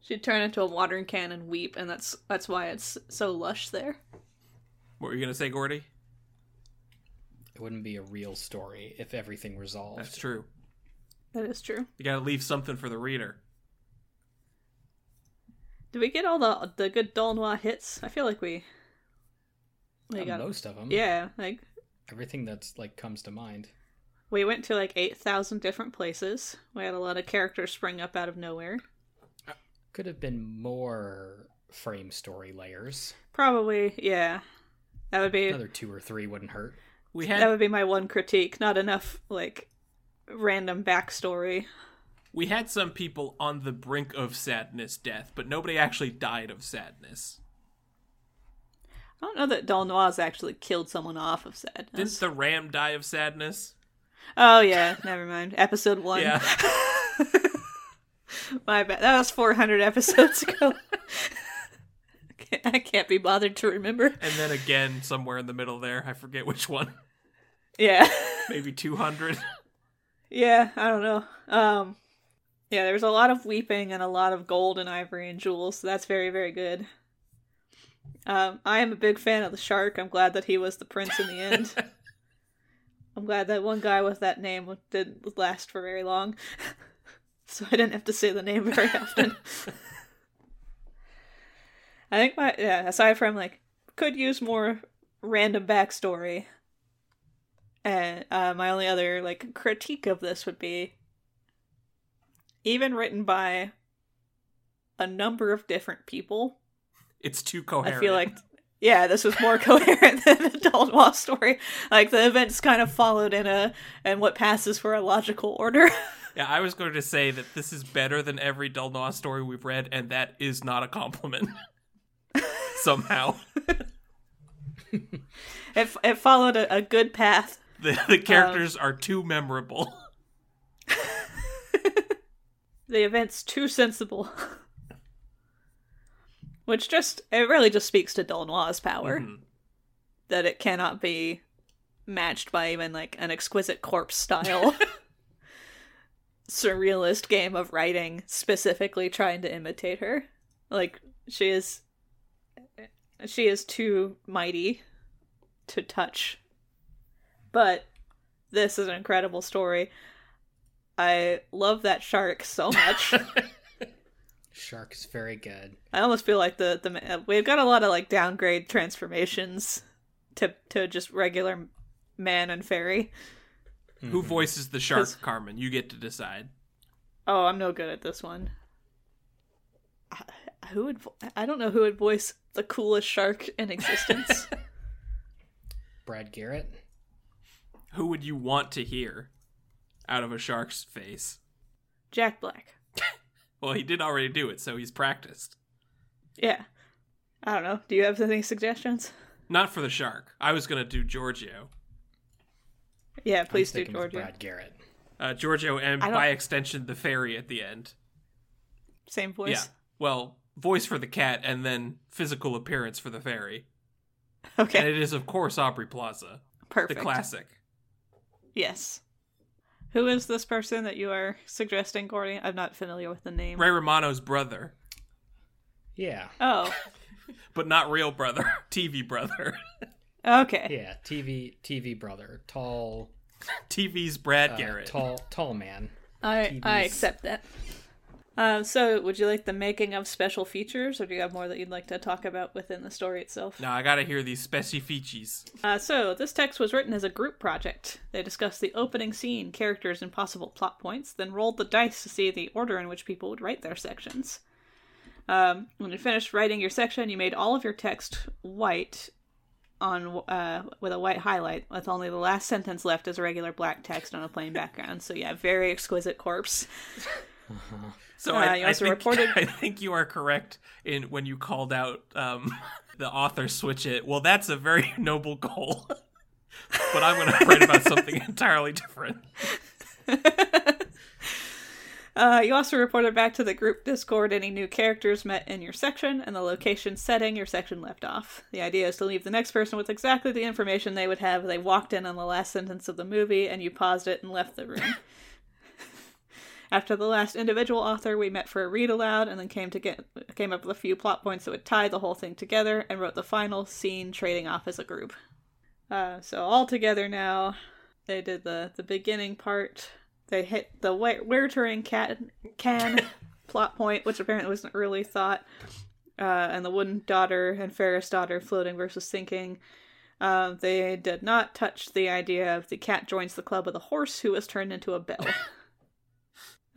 She'd turn into a watering can and weep, and that's that's why it's so lush there. What were you going to say, Gordy? It wouldn't be a real story if everything resolved. That's true. That is true. You gotta leave something for the reader. Did we get all the the good Dol Noir hits? I feel like we... we got most of them. Yeah, like... everything that's, like, comes to mind. We went to, like, eight thousand different places. We had a lot of characters spring up out of nowhere. Could have been more frame story layers. Probably, yeah. That would be... another two or three wouldn't hurt. We had... that would be my one critique. Not enough, like, random backstory. We had some people on the brink of sadness death, but nobody actually died of sadness. I don't know that Dol Noir's actually killed someone off of sadness. Didn't the ram die of sadness? Oh, yeah. Never mind. Episode one. Yeah. My bad. That was four hundred episodes ago. I can't be bothered to remember. And then again, somewhere in the middle there. I forget which one. Yeah. Maybe two hundred. Yeah, I don't know. Um, yeah, there was a lot of weeping and a lot of gold and ivory and jewels, so that's very, very good. Um, I am a big fan of the shark. I'm glad that he was the prince in the end. I'm glad that one guy with that name didn't last for very long, so I didn't have to say the name very often. I think my, yeah, aside from, like, could use more random backstory. And uh, my only other, like, critique of this would be, even written by a number of different people, it's too coherent. I feel like, yeah, this was more coherent than the Dol Noir story. Like, the events kind of followed in a, and what passes for a logical order. Yeah, I was going to say that this is better than every Dol Noir story we've read, and that is not a compliment. Somehow. It, it followed a, a good path. The, the characters um, are too memorable. The event's too sensible. Which just, it really just speaks to Dol Noir's power. Mm-hmm. That it cannot be matched by even, like, an exquisite corpse style surrealist game of writing specifically trying to imitate her. Like, she is, she is too mighty to touch. But this is an incredible story. I love that shark so much. Shark is very good. I almost feel like the the we've got a lot of, like, downgrade transformations to to just regular man and fairy. Mm-hmm. Who voices the shark, Carmen? You get to decide. Oh, I'm no good at this one. I, who would vo- I don't know who would voice the coolest shark in existence. Brad Garrett. Who would you want to hear out of a shark's face? Jack Black. Well, he did already do it, so he's practiced. Yeah. I don't know. Do you have any suggestions? Not for the shark. I was going to do Giorgio. Yeah, please do Giorgio. Brad Garrett. Uh, Giorgio, and by extension, the fairy at the end. Same voice? Yeah. Well, voice for the cat and then physical appearance for the fairy. Okay. And it is, of course, Aubrey Plaza. Perfect. The classic. Yes. Who is this person that you are suggesting, Gordy? I'm not familiar with the name. Ray Romano's brother. Yeah. Oh. But not real brother. T V brother. Okay. Yeah, T V T V brother. Tall. T V's Brad uh, Garrett. Tall tall man. I T V's. I accept that. Um, so, would you like the making of special features, or do you have more that you'd like to talk about within the story itself? No, I gotta hear these special features. Uh, so, this text was written as a group project. They discussed the opening scene, characters, and possible plot points, then rolled the dice to see the order in which people would write their sections. Um, when you finished writing your section, you made all of your text white on uh, with a white highlight, with only the last sentence left as regular black text on a plain background. So, yeah, very exquisite corpse. Uh-huh. So uh, I, I, think, reported... I think you are correct in when you called out um, the author switch it. Well, that's a very noble goal, but I'm going to write about something entirely different. Uh, you also reported back to the group Discord any new characters met in your section and the location setting your section left off. The idea is to leave the next person with exactly the information they would have if they walked in on the last sentence of the movie and you paused it and left the room. After the last individual author, we met for a read aloud and then came to get came up with a few plot points that would tie the whole thing together and wrote the final scene trading off as a group. Uh, so all together now, they did the, the beginning part. They hit the Wertering can, can plot point, which apparently wasn't really thought, uh, and the wooden daughter and Ferris daughter floating versus sinking. Uh, they did not touch the idea of the cat joins the club of the horse who was turned into a bell.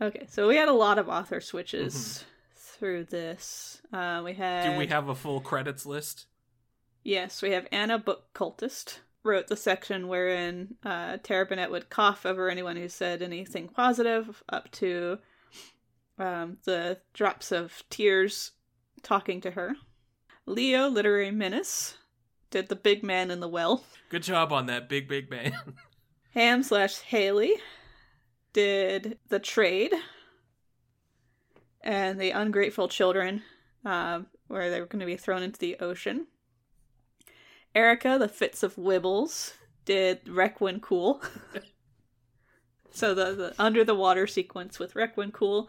Okay, so we had a lot of author switches mm-hmm. through this. Uh, we had. Do we have a full credits list? Yes, we have Anna, book cultist, wrote the section wherein uh, Tara Bennett would cough over anyone who said anything positive, up to um, the drops of tears talking to her. Leo, literary menace, did the big man in the well. Good job on that, big, big man. Ham slash Haley did the trade and the ungrateful children, uh, where they were going to be thrown into the ocean. Erica, the fits of Wibbles, did Requin Cool. So the, the under the water sequence with Requin Cool.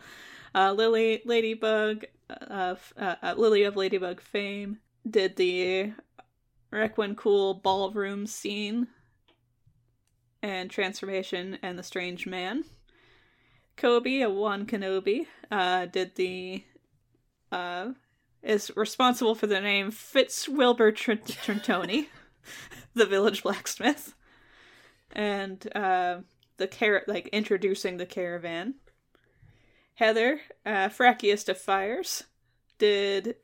Uh, Lily, Ladybug, uh, uh, uh, Lily of Ladybug fame, did the Requin Cool ballroom scene and transformation and the strange man. Kobe, a Wan Kenobi, uh, did the, uh, is responsible for the name Fitzwilbert Frantoni, the village blacksmith, and, uh, the car- like, introducing the caravan. Heather, uh, Frackiest of Fires, did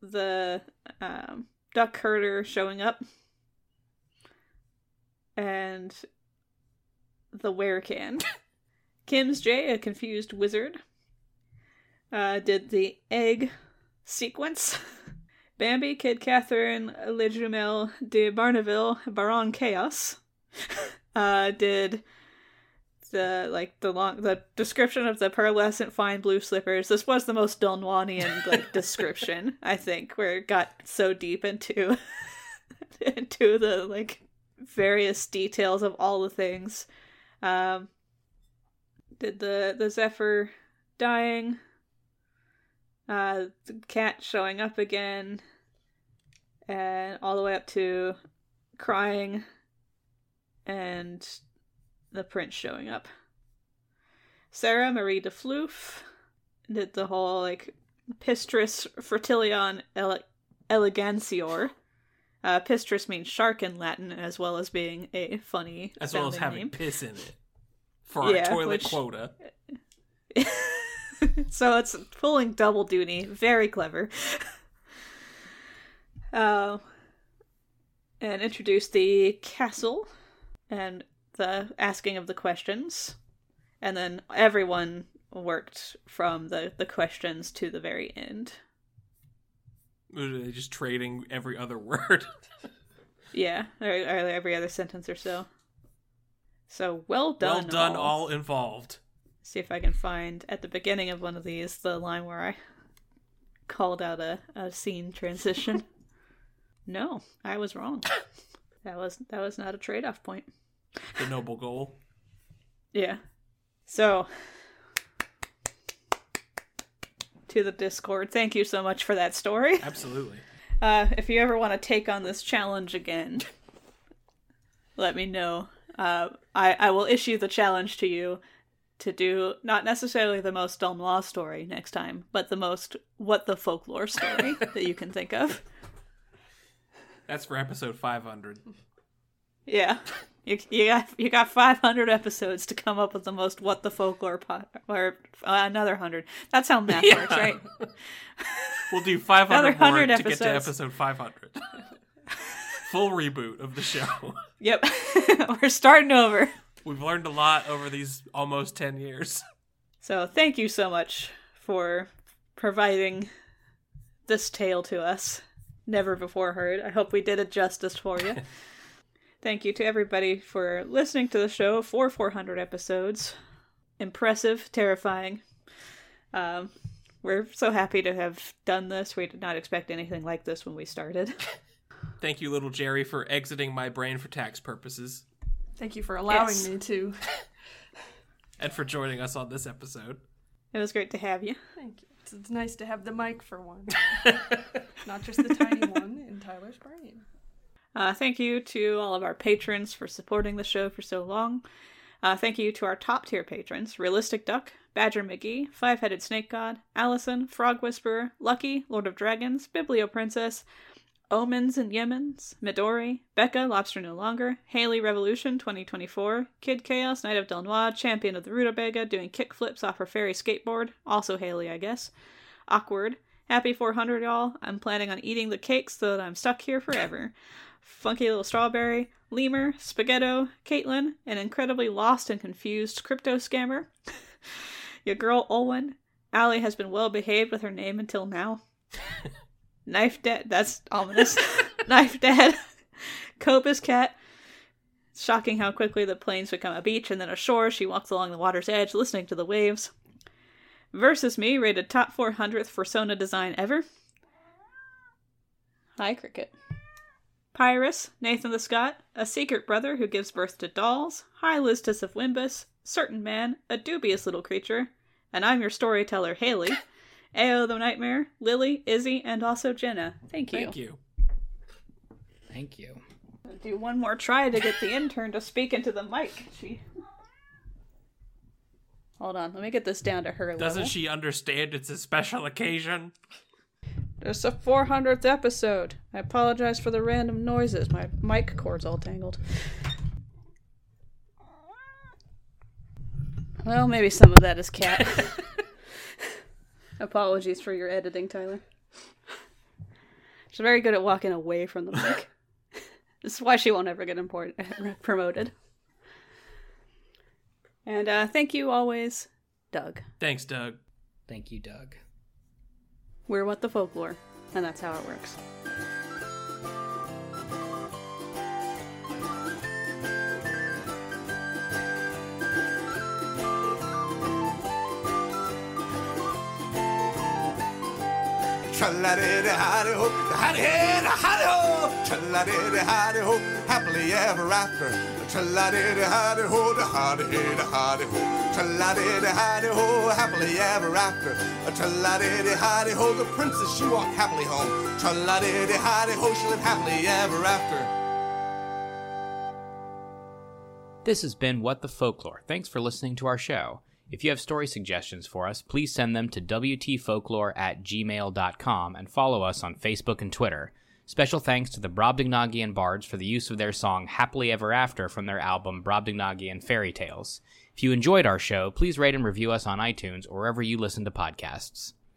the, um, duck herder showing up, and the Wercan. Kim's J, a confused wizard, uh, did the egg sequence. Bambi, Kid Catherine, Le Jumel de Barneville, Baron Chaos, uh, did the like the long the description of the pearlescent fine blue slippers. This was the most Don Juanian like description, I think, where it got so deep into into the like various details of all the things. Um, did the, the Zephyr dying, uh, the cat showing up again, and all the way up to crying, and the prince showing up. Sarah Marie de Floof did the whole, like, Pistris Fratilarion Ele- Elegancior. Uh, Pistris means shark in Latin, as well as being a funny As well as having name. Piss in it. For yeah, our toilet which... quota. So it's pulling double duty. Very clever. Uh, and introduced the castle and the asking of the questions. And then everyone worked from the, the questions to the very end. Literally just trading every other word. Yeah, or, or every other sentence or so. So, well done. Well done, all, all involved. Let's see if I can find, at the beginning of one of these, the line where I called out a, a scene transition. No, I was wrong. That was that was not a trade-off point. The noble goal. Yeah. So, to the Discord. Thank you so much for that story. Absolutely. Uh, if you ever want to take on this challenge again, let me know. Uh, I, I will issue the challenge to you to do not necessarily the most Dumb Law story next time, but the most What the Folklore story that you can think of. That's for episode five hundred. Yeah. You, you got you got five hundred episodes to come up with the most What the Folklore po- or uh, another one hundred. That's how math yeah. works, right? We'll do five hundred more to episodes. Get to episode five hundred. Full reboot of the show. Yep. We're starting over. We've learned a lot over these almost ten years. So thank you so much for providing this tale to us. Never before heard. I hope we did it justice for you. Thank you to everybody for listening to the show for four hundred episodes. Impressive, terrifying. Um, we're so happy to have done this. We did not expect anything like this when we started. Thank you, little Jerry, for exiting my brain for tax purposes. Thank you for allowing yes. me to. And for joining us on this episode. It was great to have you. Thank you. It's, it's nice to have the mic for one. Not just the tiny one in Tyler's brain. Uh, thank you to all of our patrons for supporting the show for so long. Uh, thank you to our top-tier patrons, Realistic Duck, Badger McGee, Five-Headed Snake God, Allison, Frog Whisperer, Lucky, Lord of Dragons, Biblio Princess, Omens and Yemens, Midori, Becca, Lobster No Longer, Haley Revolution twenty twenty-four, Kid Chaos, Knight of Del Noir, Champion of the Rutabaga, doing kickflips off her fairy skateboard, also Haley, I guess, Awkward, Happy four hundred, y'all, I'm planning on eating the cake so that I'm stuck here forever. Funky Little Strawberry, Lemur, Spaghetto, Caitlin, an incredibly lost and confused crypto scammer, your girl Olwen, Allie has been well behaved with her name until now, Knife Dad, that's ominous, Knife Dad, Copus Cat, it's shocking how quickly the plains become a beach and then a shore, she walks along the water's edge listening to the waves, Versus Me, rated top four hundredth Fursona design ever, hi Cricket, Pyrus, Nathan the Scot, a secret brother who gives birth to dolls, High Listus of Wimbus, Certain Man, a dubious little creature, and I'm your storyteller, Haley, Ao the Nightmare, Lily, Izzy, and also Jenna. Thank you. Thank you. Thank you. I'll do one more try to get the intern to speak into the mic. She. Hold on, let me get this down to her level. Doesn't she understand it's a special occasion? It's the four hundredth episode. I apologize for the random noises. My mic cord's all tangled. Well, maybe some of that is cat. Apologies for your editing, Tyler. She's very good at walking away from the mic. This is why she won't ever get import- promoted. And uh, thank you always, Doug. Thanks, Doug. Thank you, Doug. We're What the Folklore, and that's how it works. Tra-la-di-di-hi-di-ho, hi-di-hi-di-hi-di-ho, tra-la-di-di-hi-di-ho, happily ever after. Tra-la-di-di-hi-di-ho, hi-di-hi-di-hi-di-ho, tra-la-di-di-hi-di-ho, happily ever after. Tra-la-di-di-hi-di-ho, the princess, she walked happily home. Tra-la-di-di-hi-di-ho, she lived happily ever after. This has been What the Folklore. Thanks for listening to our show. If you have story suggestions for us, please send them to W T Folklore at gmail dot com and follow us on Facebook and Twitter. Special thanks to the Brobdingnagian Bards for the use of their song Happily Ever After from their album Brobdingnagian Fairy Tales. If you enjoyed our show, please rate and review us on iTunes or wherever you listen to podcasts.